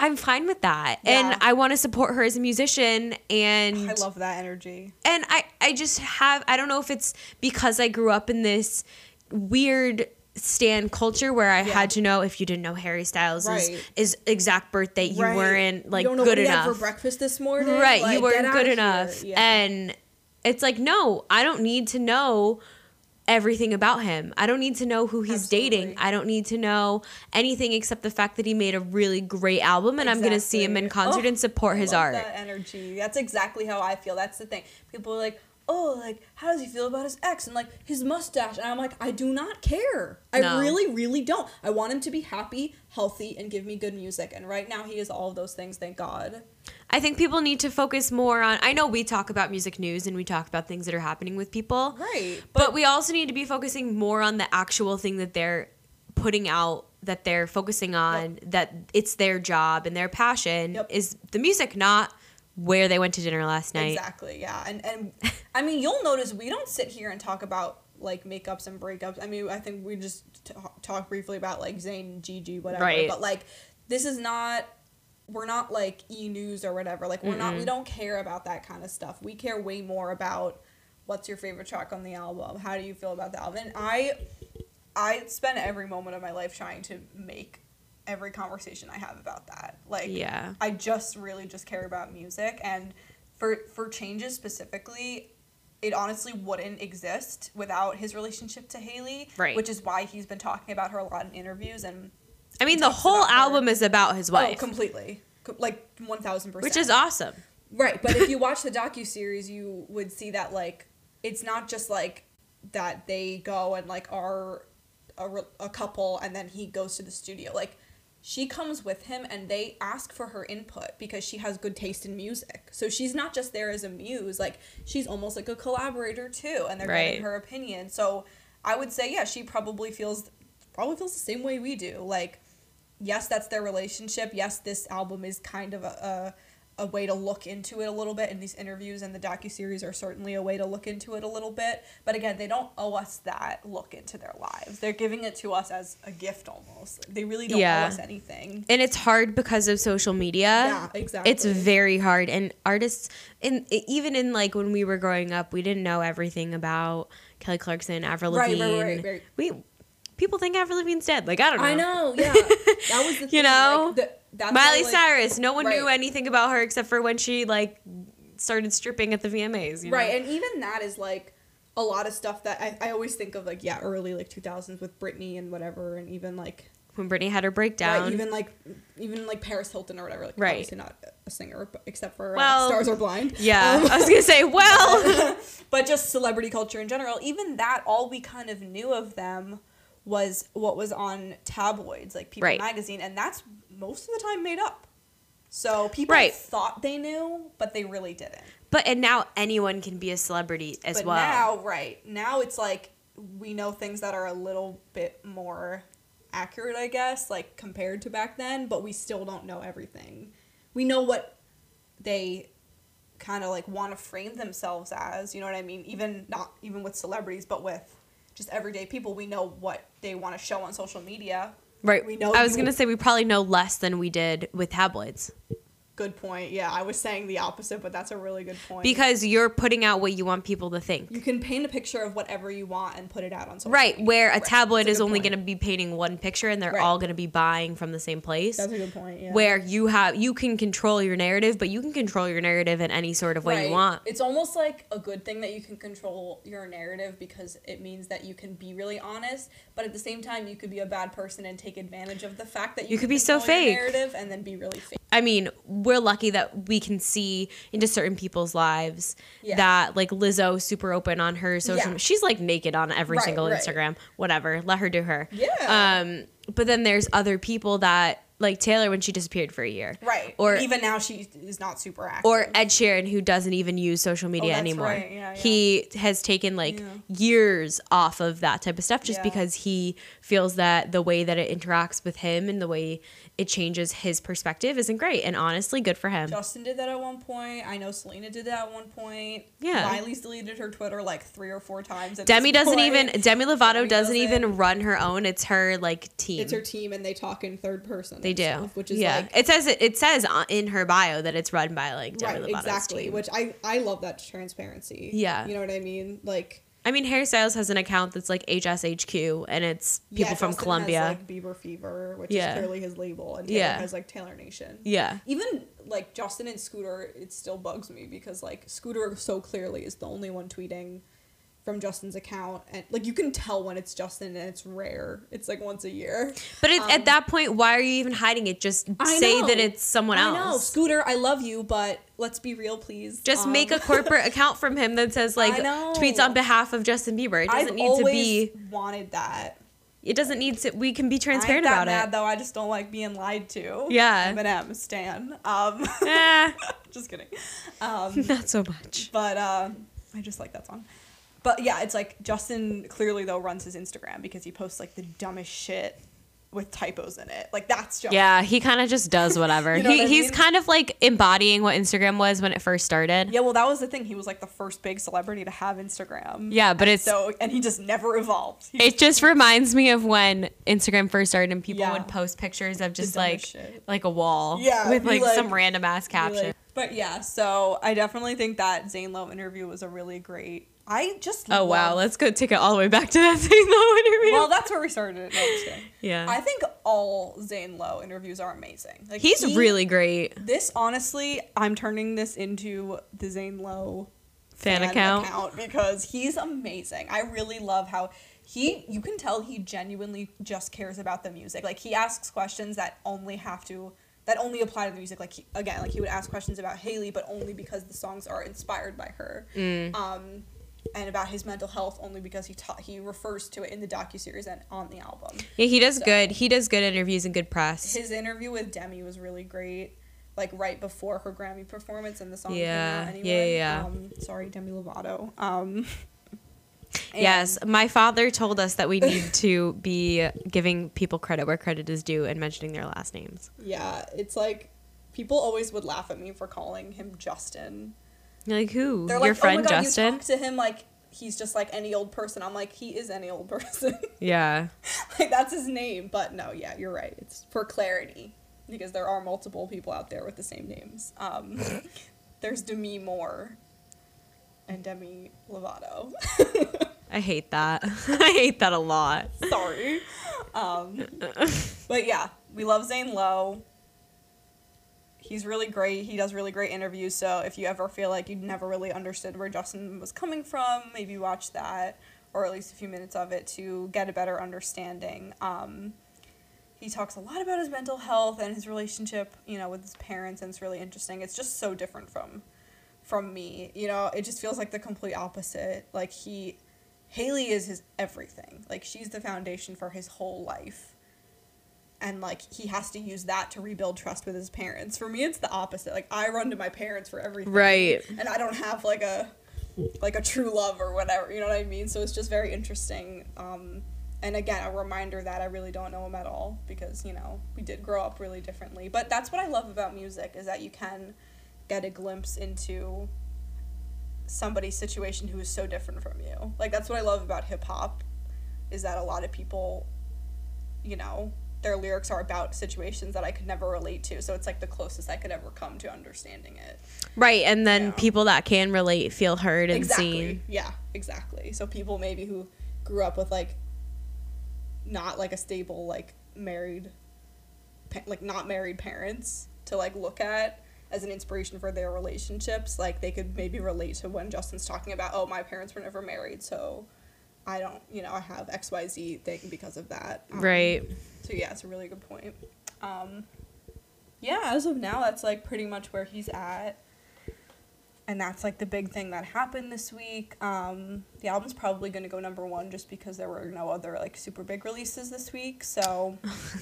I'm fine with that. Yeah. And I want to support her as a musician. And I love that energy. And I, I just have, I don't know if it's because I grew up in this weird stan culture where I yeah. had to know if you didn't know Harry Styles' right. is exact birthday, you right. weren't like you don't know good what enough. You had for breakfast this morning. Right. Like, you weren't good enough. Yeah. And it's like, no, I don't need to know everything about him. I don't need to know who he's Absolutely. dating. I don't need to know anything except the fact that he made a really great album, and exactly. I'm going to see him in concert oh, and support I his love art. That energy. That's exactly how I feel. That's the thing. People are like, oh, like, how does he feel about his ex? And, like, his mustache. And I'm like, I do not care. I no. really, really don't. I want him to be happy, healthy, and give me good music. And right now he is all of those things, thank God. I think people need to focus more on... I know we talk about music news and we talk about things that are happening with people. Right. But, but we also need to be focusing more on the actual thing that they're putting out, that they're focusing on, yep. that it's their job and their passion yep. is the music, not... where they went to dinner last night. Exactly, yeah. And and I mean, you'll notice we don't sit here and talk about like makeups and breakups. I mean, I think we just t- talk briefly about like Zayn and Gigi, whatever. Right. But like, this is not, we're not like E-News or whatever. Like we're Mm-mm. not, we don't care about that kind of stuff. We care way more about what's your favorite track on the album? How do you feel about the album? And I, I spend every moment of my life trying to make every conversation I have about that. Like, yeah. I just really just care about music. And for for Changes specifically, it honestly wouldn't exist without his relationship to Hailey, right. which is why he's been talking about her a lot in interviews. And I mean, the whole album her. is about his wife. Oh, completely. Like, one thousand percent. Which is awesome. Right, but if you watch the docuseries, you would see that, like, it's not just, like, that they go and, like, are a, a couple and then he goes to the studio. Like, she comes with him and they ask for her input because she has good taste in music. So she's not just there as a muse, like she's almost like a collaborator too, and they're right. getting her opinion. So I would say, yeah, she probably feels probably feels the same way we do. Like, yes, that's their relationship. Yes, this album is kind of a, a, a way to look into it a little bit, and these interviews and the docuseries are certainly a way to look into it a little bit. But again, they don't owe us that look into their lives. They're giving it to us as a gift almost. Like, they really don't yeah. owe us anything. And it's hard because of social media. Yeah, exactly. It's very hard. And artists, and even in like when we were growing up, we didn't know everything about Kelly Clarkson, Avril Lavigne. Right, right, right, right. We... People think Avril Lavigne's dead. Like, I don't know. I know, yeah. That was the thing. You know? Like, the, that's Miley how, like, Cyrus. No one right. knew anything about her except for when she, like, started stripping at the V M As. You right, know? And even that is, like, a lot of stuff that I, I always think of, like, yeah, early, like, two thousands with Britney and whatever, and even, like... When Britney had her breakdown. Right, even, like, even like Paris Hilton or whatever. Like, right. Obviously not a singer, except for well, uh, Stars Are Blind. Yeah, um, I was going to say, well... But just celebrity culture in general. Even that, all we kind of knew of them... was what was on tabloids, like People right. magazine, and that's most of the time made up. So people right. thought they knew, but they really didn't. But and now anyone can be a celebrity as but well. Now, right. Now it's like we know things that are a little bit more accurate, I guess, like compared to back then, but we still don't know everything. We know what they kind of like want to frame themselves as, you know what I mean? Even not even with celebrities, but with just everyday people, we know what they want to show on social media. Right. We know. I was going to say we probably know less than we did with tabloids. Good point. Yeah, I was saying the opposite, but that's a really good point. Because you're putting out what you want people to think. You can paint a picture of whatever you want and put it out on social right, media. Right, where a tabloid right. is only going to be painting one picture and they're right. all going to be buying from the same place. That's a good point, yeah. Where you have you can control your narrative, but you can control your narrative in any sort of way right. you want. It's almost like a good thing that you can control your narrative because it means that you can be really honest, but at the same time you could be a bad person and take advantage of the fact that you, you could be so fake narrative and then be really fake. I mean, we're lucky that we can see into certain people's lives yeah. that, like, Lizzo's super open on her social yeah. She's, like, naked on every right, single right. Instagram. Whatever. Let her do her. Yeah. Um, but then there's other people that, like, Taylor when she disappeared for a year. Right. Or even now she is not super active. Or Ed Sheeran, who doesn't even use social media oh, that's anymore. Right. Yeah, yeah. He has taken, like, yeah. years off of that type of stuff just yeah. because he feels that the way that it interacts with him and the way it changes his perspective isn't great, and honestly, good for him. Justin did that at one point. I know Selena did that at one point. Yeah. Miley's deleted her Twitter like three or four times. At Demi doesn't point. even, Demi Lovato Demi doesn't, doesn't even run her own. It's her like team. It's her team, and they talk in third person. They do, stuff, which is yeah. like it says it says in her bio that it's run by like Demi right, Lovato's exactly. team. Which I I love that transparency. Yeah, you know what I mean, like. I mean, Harry Styles has an account that's like H S H Q, and it's people yeah, from Colombia. Has, like, Bieber Fever, which yeah. is clearly his label, and Taylor yeah. has like Taylor Nation. Yeah. Even like Justin and Scooter, it still bugs me because like Scooter so clearly is the only one tweeting from Justin's account, and like you can tell when it's Justin, and it's rare. It's like once a year. But it, um, at that point, why are you even hiding it? Just I say know. that it's someone I else. I know, Scooter, I love you, but let's be real, please. Just um, make a corporate account from him that says like tweets on behalf of Justin Bieber. It doesn't I've need to be. Wanted that. It doesn't need to. We can be transparent I ain't that about mad, it. Though I just don't like being lied to. Yeah. Eminem, Stan. Um, eh. Just kidding. Um, Not so much. But uh, I just like that song. But yeah, it's like Justin clearly though runs his Instagram because he posts like the dumbest shit with typos in it. Like that's Justin. Yeah, he kind of just does whatever. you know he what I mean? He's kind of like embodying what Instagram was when it first started. Yeah, well that was the thing. He was like the first big celebrity to have Instagram. Yeah, but and it's so and he just never evolved. He it just reminds me of when Instagram first started and people yeah. would post pictures of just like shit. like a wall yeah, with like, like some random ass caption. Like, but yeah, so I definitely think that Zane Lowe interview was a really great I just Oh, love wow. Let's go take it all the way back to that Zane Lowe interview. Well, that's where we started it. No, I'm just kidding. Yeah. I think all Zane Lowe interviews are amazing. Like, He's he, really great. This, honestly, I'm turning this into the Zane Lowe fan, fan account. account because he's amazing. I really love how he, you can tell he genuinely just cares about the music. Like, he asks questions that only have to... that only apply to the music. Like, he, again, like, he would ask questions about Hailey, but only because the songs are inspired by her. Mm. Um... and about his mental health only because he ta- he refers to it in the docuseries and on the album. Yeah, he does so, good. He does good interviews and good press. His interview with Demi was really great, like right before her Grammy performance and the song. Yeah, came out anyway. yeah, yeah. Um, sorry, Demi Lovato. Um, yes, my father told us that we need to be giving people credit where credit is due and mentioning their last names. Yeah, it's like people always would laugh at me for calling him Justin. You're like, who? They're like, your friend, oh my God, Justin? You talk to him like he's just like any old person. I'm like, he is any old person. Yeah. Like, that's his name. But no, yeah, you're right. It's for clarity, because there are multiple people out there with the same names. Um, there's Demi Moore and Demi Lovato. I hate that. I hate that a lot. Sorry. Um, but yeah, we love Zane Lowe. He's really great. He does really great interviews. So if you ever feel like you never really understood where Justin was coming from, maybe watch that, or at least a few minutes of it, to get a better understanding. Um, he talks a lot about his mental health and his relationship, you know, with his parents, and it's really interesting. It's just so different from from me. You know, it just feels like the complete opposite. Like, he, Hailey is his everything. Like, she's the foundation for his whole life. And, like, he has to use that to rebuild trust with his parents. For me, it's the opposite. Like, I run to my parents for everything. Right. And I don't have, like, a like a true love or whatever. You know what I mean? So it's just very interesting. Um, and, again, a reminder that I really don't know him at all. Because, you know, we did grow up really differently. But that's what I love about music, is that you can get a glimpse into somebody's situation who is so different from you. Like, that's what I love about hip-hop, is that a lot of people, you know, their lyrics are about situations that I could never relate to. So it's like the closest I could ever come to understanding it. Right. And then you know? people that can relate feel heard and exactly. seen. Yeah, exactly. So people maybe who grew up with like not like a stable, like married, like not married parents to like look at as an inspiration for their relationships. Like they could maybe relate to when Justin's talking about, oh, my parents were never married, so I don't, you know, I have X Y Z thing because of that. Um, right. So, yeah, it's a really good point. Um, yeah, as of now, that's, like, pretty much where he's at. And that's, like, the big thing that happened this week. Um, the album's probably going to go number one just because there were no other, like, super big releases this week, so.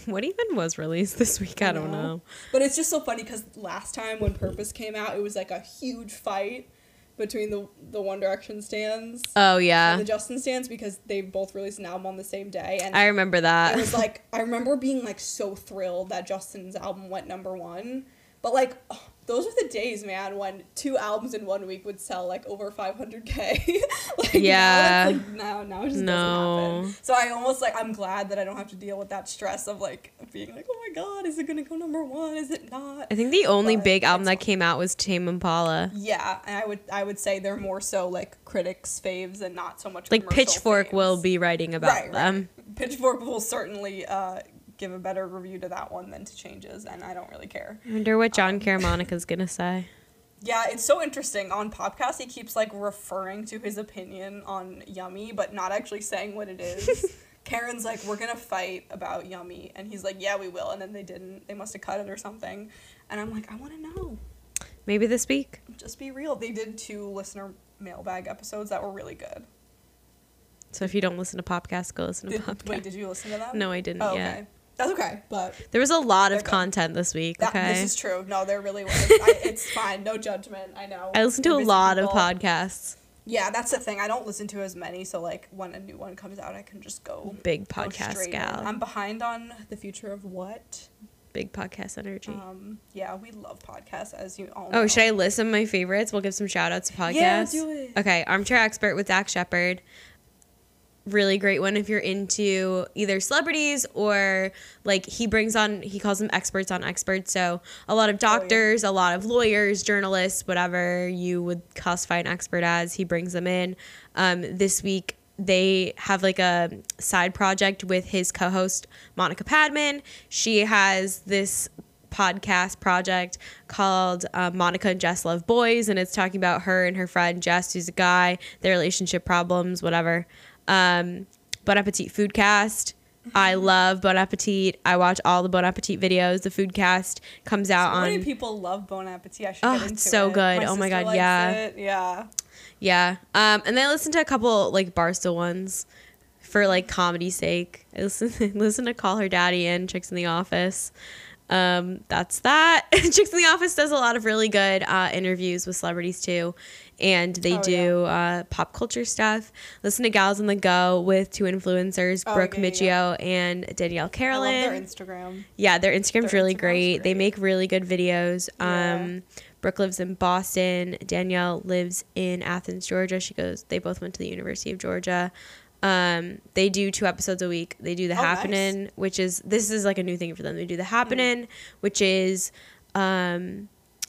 What even was released this week? I, I don't know. know. But it's just so funny because last time when Purpose came out, it was, like, a huge fight between the the One Direction stands. Oh, yeah. And the Justin stands, because they both released an album on the same day. And I remember that. It was like, I remember being like so thrilled that Justin's album went number one. But like, oh, those are the days, man, when two albums in one week would sell like over five hundred K. Like, yeah. Now it's like, no, now it just no. doesn't happen. So I almost like, I'm glad that I don't have to deal with that stress of like being like, oh my God, is it going to go number one? Is it not? I think the only but big album that came out was Tame Impala. Yeah. And I would, I would say they're more so like critics' faves and not so much like Pitchfork faves. Will be writing about right, them. Right. Pitchfork will certainly, uh, give a better review to that one than to Changes, and I don't really care. I wonder what John um, Caramonica's gonna say. Yeah, it's so interesting. On PopCast, he keeps like referring to his opinion on Yummy, but not actually saying what it is. Karen's like, we're gonna fight about Yummy, and he's like, yeah, we will, and then they didn't. They must have cut it or something. And I'm like, I want to know. Maybe this week. Just be real. They did two listener mailbag episodes that were really good. So if you don't listen to PopCast, go listen to did, PopCast. Wait, did you listen to that? No, I didn't. Oh, okay. Yet. That's okay, but... There was a lot of content this week, that, okay? This is true. No, there really was. I, it's fine. No judgment. I know. I listen to a lot people. of podcasts. Yeah, that's the thing. I don't listen to as many, so, like, when a new one comes out, I can just go... Big podcast gal. In. I'm behind on The Future of What? Big podcast energy. Um, yeah, we love podcasts, as you all know. Oh, should I list some of my favorites? We'll give some shout-outs to podcasts. Yeah, do it. Okay, Armchair Expert with Dak Shepard. Really great one if you're into either celebrities or like he brings on, he calls them experts on experts. So a lot of doctors, oh, yeah. a lot of lawyers, journalists, whatever you would classify an expert as, he brings them in. Um, this week they have like a side project with his co-host Monica Padman. She has this podcast project called uh, Monica and Jess Love Boys, and it's talking about her and her friend Jess, who's a guy, their relationship problems, whatever. Um, Bon Appetit Foodcast. I love Bon Appetit. I watch all the Bon Appetit videos. The Foodcast comes out so on. So many people love Bon Appetit. I should oh, get into it. Oh, it's so it. good. My oh my god, yeah. It. Yeah. Yeah. Um, and then I listened to a couple like Barstool ones for like comedy's sake. I listened, listened to Call Her Daddy and Chicks in the Office. Um, that's that. Chicks in the Office does a lot of really good uh, interviews with celebrities too. And they oh, do yeah. uh, pop culture stuff. Listen to Gals on the Go with two influencers, oh, Brooke okay, Michio yeah. and Danielle Carolyn. I love their Instagram. Yeah, their Instagram's their really Instagram's great. great. They make really good videos. Yeah. Um, Brooke lives in Boston. Danielle lives in Athens, Georgia. She goes. They both went to the University of Georgia. Um, they do two episodes a week. They do The oh, Happening, nice. which is, this is like a new thing for them. They do The Happening, mm. which is, um,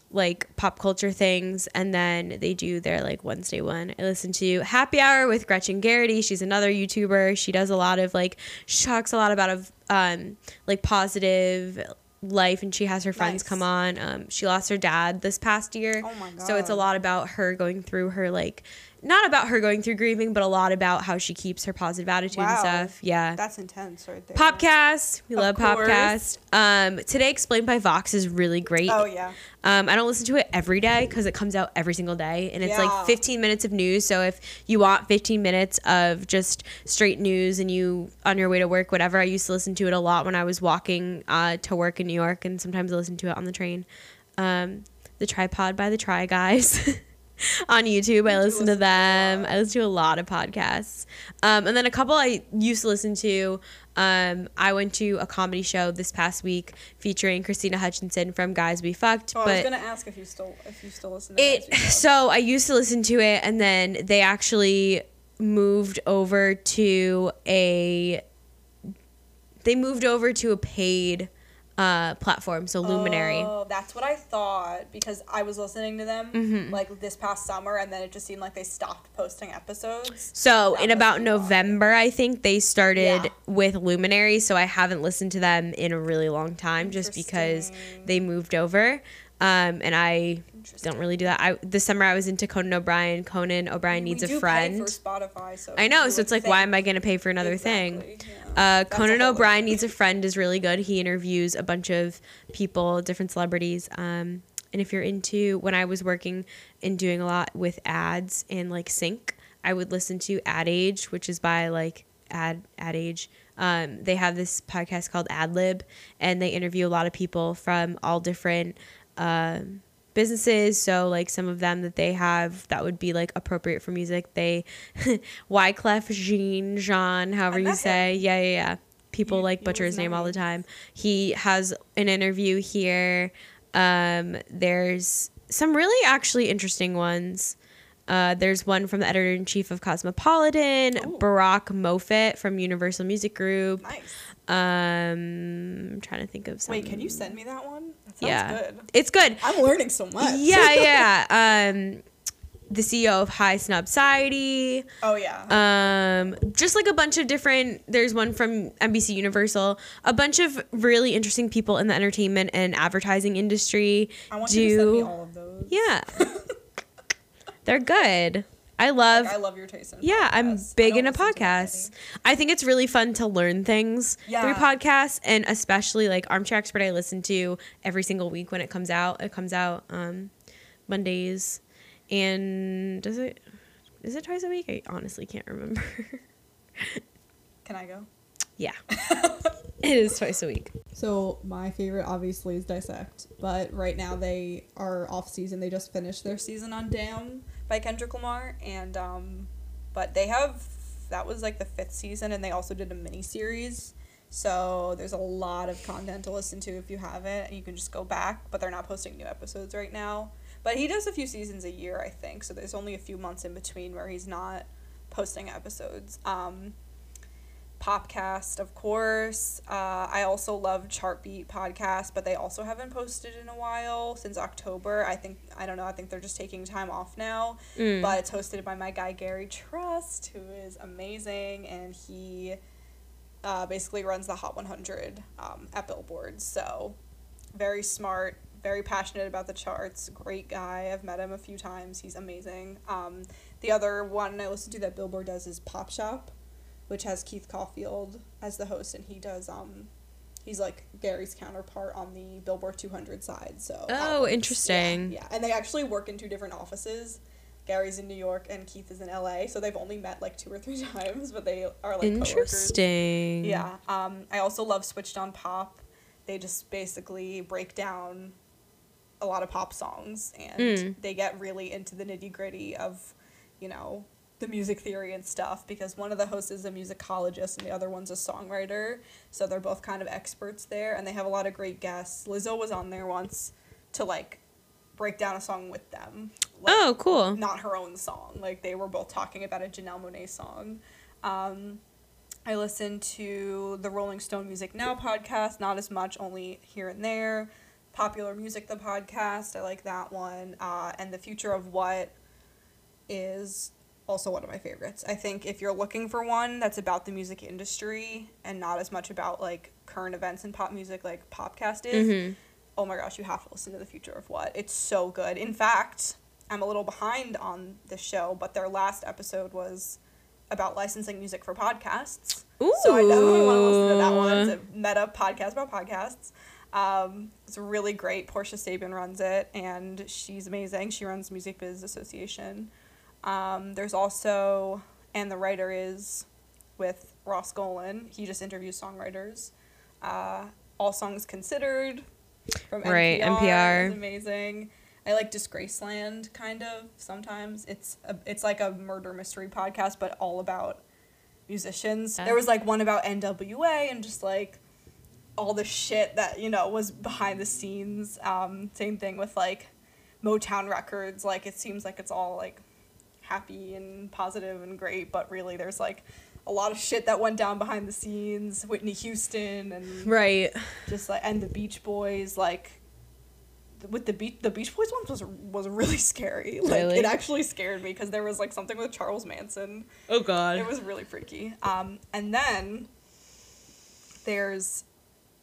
like pop culture things, and then they do their like Wednesday one. I listen to Happy Hour with Gretchen Garrity. She's another YouTuber. She does a lot of like, she talks a lot about of um like positive life, and she has her friends nice. come on. Um, she lost her dad this past year, oh my God. so it's a lot about her going through her like, not about her going through grieving, but a lot about how she keeps her positive attitude wow. and stuff. Yeah. That's intense right there. PopCast. We of love course. PopCast. Um, Today Explained by Vox is really great. Oh, yeah. Um, I don't listen to it every day because it comes out every single day. And it's yeah. like fifteen minutes of news. So if you want fifteen minutes of just straight news and you on your way to work, whatever, I used to listen to it a lot when I was walking uh, to work in New York. And sometimes I listen to it on the train. Um, the Tripod by the Try Guys. On YouTube, I listen to them. I listen to a lot of podcasts. Um, and then a couple I used to listen to. Um, I went to a comedy show this past week featuring Christina Hutchinson from Guys We Fucked. Oh, but I was gonna ask if you still if you still listen to it. So I used to listen to it, and then they actually moved over to a they moved over to a paid Uh, platform, so Luminary. Oh, that's what I thought, because I was listening to them mm-hmm. like this past summer, and then it just seemed like they stopped posting episodes. So that in about November, long. I think they started yeah. with Luminary, so I haven't listened to them in a really long time just because they moved over, um, and I don't really do that. I This summer I was into Conan O'Brien. Conan O'Brien we Needs a Friend. We do pay for Spotify, so I know, so it's like, think. why am I going to pay for another exactly. thing? Yeah. Uh, Conan O'Brien Needs a Friend is really good. He interviews a bunch of people, different celebrities. Um, and if you're into, when I was working and doing a lot with ads and like sync, I would listen to Ad Age, which is by like Ad Ad Age. Um, they have this podcast called Ad Lib, and they interview a lot of people from all different um, businesses. So like some of them that they have that would be like appropriate for music, they Wyclef Jean Jean however you say him. yeah yeah yeah people he, like butcher his name all the time. He has an interview here. Um there's some really actually interesting ones. Uh there's one from the editor-in-chief of Cosmopolitan. Ooh. Barack Moffat from Universal Music Group. Nice. Um, I'm trying to think of some. Wait, can you send me that one? That sounds yeah. good. It's good. I'm learning so much. Yeah, yeah. Um, the C E O of High Snob Society. Oh, yeah. Um, just like a bunch of different, there's one from N B C Universal. A bunch of really interesting people in the entertainment and advertising industry. I want do, you to send me all of those. Yeah. They're good. I love like, I love your taste in podcasts. Yeah, I'm big into podcasts. I think it's really fun to learn things yeah. through podcasts, and especially like Armchair Expert I listen to every single week when it comes out. It comes out um, Mondays. And does it is it twice a week? I honestly can't remember. Can I go? Yeah. It is twice a week. So my favorite obviously is Dissect, but right now they are off season. They just finished their season on Damn by Kendrick Lamar, and um but they have that was like the fifth season, and they also did a mini series, so there's a lot of content to listen to if you haven't, and you can just go back, but they're not posting new episodes right now. But he does a few seasons a year, I think, so there's only a few months in between where he's not posting episodes. Um PopCast, of course. Uh, I also love Chartbeat podcast, but they also haven't posted in a while since October. I think, I don't know, I think they're just taking time off now. Mm. But it's hosted by my guy, Gary Trust, who is amazing, and he uh, basically runs the Hot one hundred um, at Billboard. So very smart, very passionate about the charts, great guy. I've met him a few times. He's amazing. Um, the other one I listen to that Billboard does is Pop Shop, which has Keith Caulfield as the host, and he does, um, he's, like, Gary's counterpart on the Billboard two hundred side, so. Oh, um, interesting. Yeah, yeah, and they actually work in two different offices, Gary's in New York and Keith is in L A, so they've only met like two or three times, but they are like interesting coworkers. Yeah. um I also love Switched on Pop. They just basically break down a lot of pop songs, and mm. they get really into the nitty-gritty of, you know, the music theory and stuff, because one of the hosts is a musicologist and the other one's a songwriter, so they're both kind of experts there, and they have a lot of great guests. Lizzo was on there once to like break down a song with them. Like, oh, cool. Not her own song. Like, they were both talking about a Janelle Monáe song. Um, I listened to the Rolling Stone Music Now podcast, not as much, only here and there. Popular Music, the podcast. I like that one. Uh, and The Future of What is also one of my favorites. I think if you're looking for one that's about the music industry and not as much about, like, current events in pop music like PopCast is, mm-hmm. oh my gosh, you have to listen to The Future of What. It's so good. In fact, I'm a little behind on the show, but their last episode was about licensing music for podcasts. Ooh. So I definitely want to listen to that one. It's a meta podcast about podcasts. Um, it's really great. Portia Sabin runs it, and she's amazing. She runs Music Biz Association. Um, there's also, and the writer is with Ross Golan. He just interviews songwriters. Uh, All Songs Considered from N P R. Right, N P R. It's amazing. I like Disgraceland, kind of, sometimes. It's a, it's like a murder mystery podcast, but all about musicians. There was, like, one about N W A and just, like, all the shit that, you know, was behind the scenes. Um, same thing with, like, Motown Records. Like, it seems like it's all, like, happy and positive and great, but really there's, like, a lot of shit that went down behind the scenes. Whitney Houston and... Right. Just, like, and the Beach Boys, like... with the beach the Beach Boys one was was really scary. Like, really? It actually scared me because there was like something with Charles Manson. Oh god. It was really freaky. Um and then there's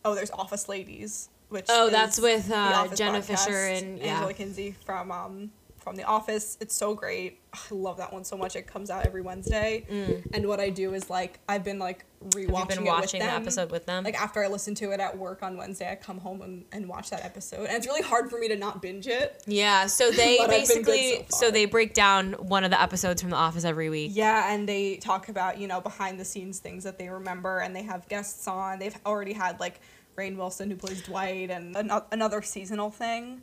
oh there's Office Ladies, which Oh, that's with uh, Jenna podcast. Fisher and yeah. Angela Kinsey from um from The Office. It's so great. I love that one so much. It comes out every Wednesday. Mm. And what I do is, like, I've been, like, rewatching Have you been it watching with them. the episode with them? Like, after I listen to it at work on Wednesday, I come home and, and watch that episode. And it's really hard for me to not binge it. Yeah, so they basically, so, so they break down one of the episodes from The Office every week. Yeah, and they talk about, you know, behind-the-scenes things that they remember, and they have guests on. They've already had, like, Rainn Wilson, who plays Dwight, and an- another seasonal thing.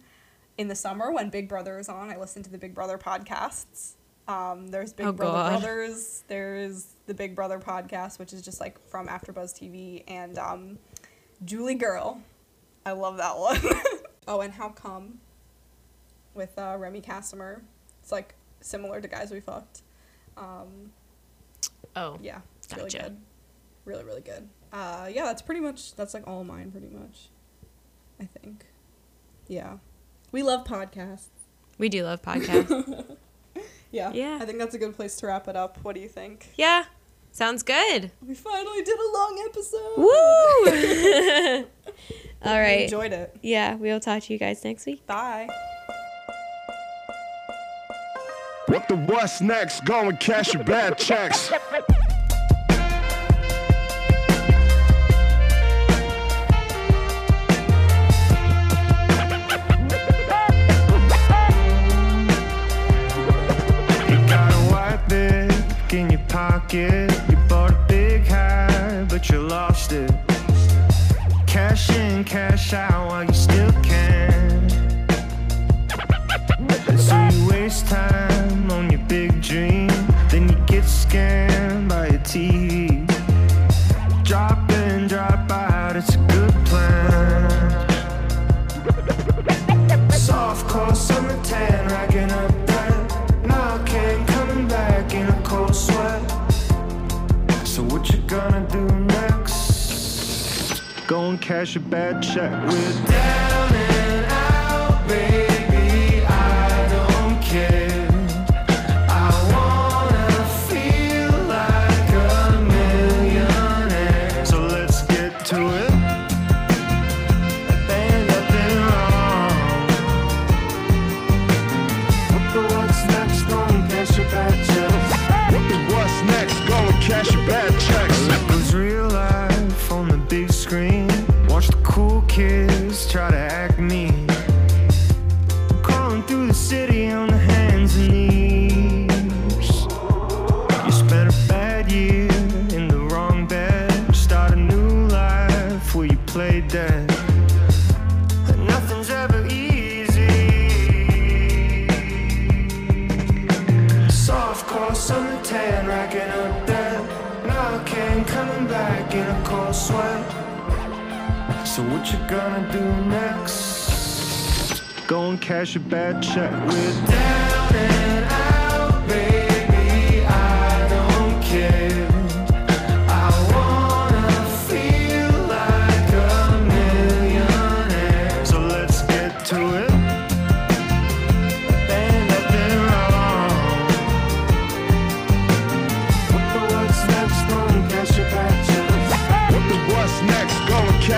In the summer, when Big Brother is on, I listen to the Big Brother podcasts. Um, there's Big oh, Brother God. Brothers. There's the Big Brother podcast, which is just, like, from AfterBuzz T V. And um, Julie Girl. I love that one. Oh, and How Come with uh, Remy Cassimer. It's, like, similar to Guys We Fucked. Um, oh. Yeah. It's gotcha. Really good. Really, really good. Uh, yeah, that's pretty much, that's, like, all mine, pretty much. I think. Yeah. We love podcasts. We do love podcasts. yeah. Yeah. I think that's a good place to wrap it up. What do you think? Yeah. Sounds good. We finally did a long episode. Woo! All right. We enjoyed it. Yeah. We'll talk to you guys next week. Bye. What the what's next? Go and cash your bad checks. In your pocket, you bought a big high, but you lost it. Cash in, cash out while you still can. So you waste time on your big dream, then you get scammed by your T V. Drop in, drop out, it's a good plan. Soft core summer tan, racking up that. Now I can't coming back in a cold sweat. So what you gonna do next? Go and cash a bad check. We're down and out, baby, I don't care. I wanna feel like a millionaire. So let's get to it. Ain't nothing wrong. What the what's next? Go and cash a bad check. What's next? Go and cash your bad checks. It was real life on the big screen. Watch the cool kids try to act mean. came coming back in a cold sweat. So what you gonna do next? Go and cash a bad check. We're down and out, baby, I don't care.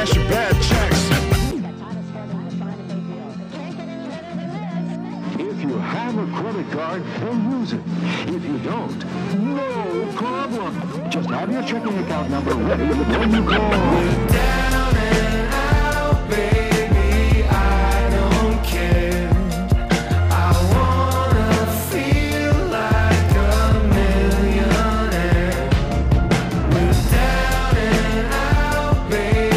Cash your bad checks. If you have a credit card, then use it. If you don't, no problem. Just have your checking account number ready when you call. We're down and out, baby, I don't care. I wanna feel like a millionaire. We're down and out, baby,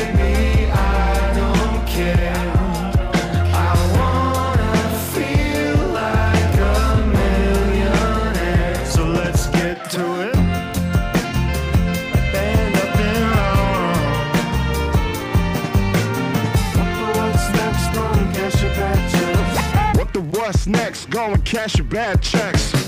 next, go and cash your bad checks.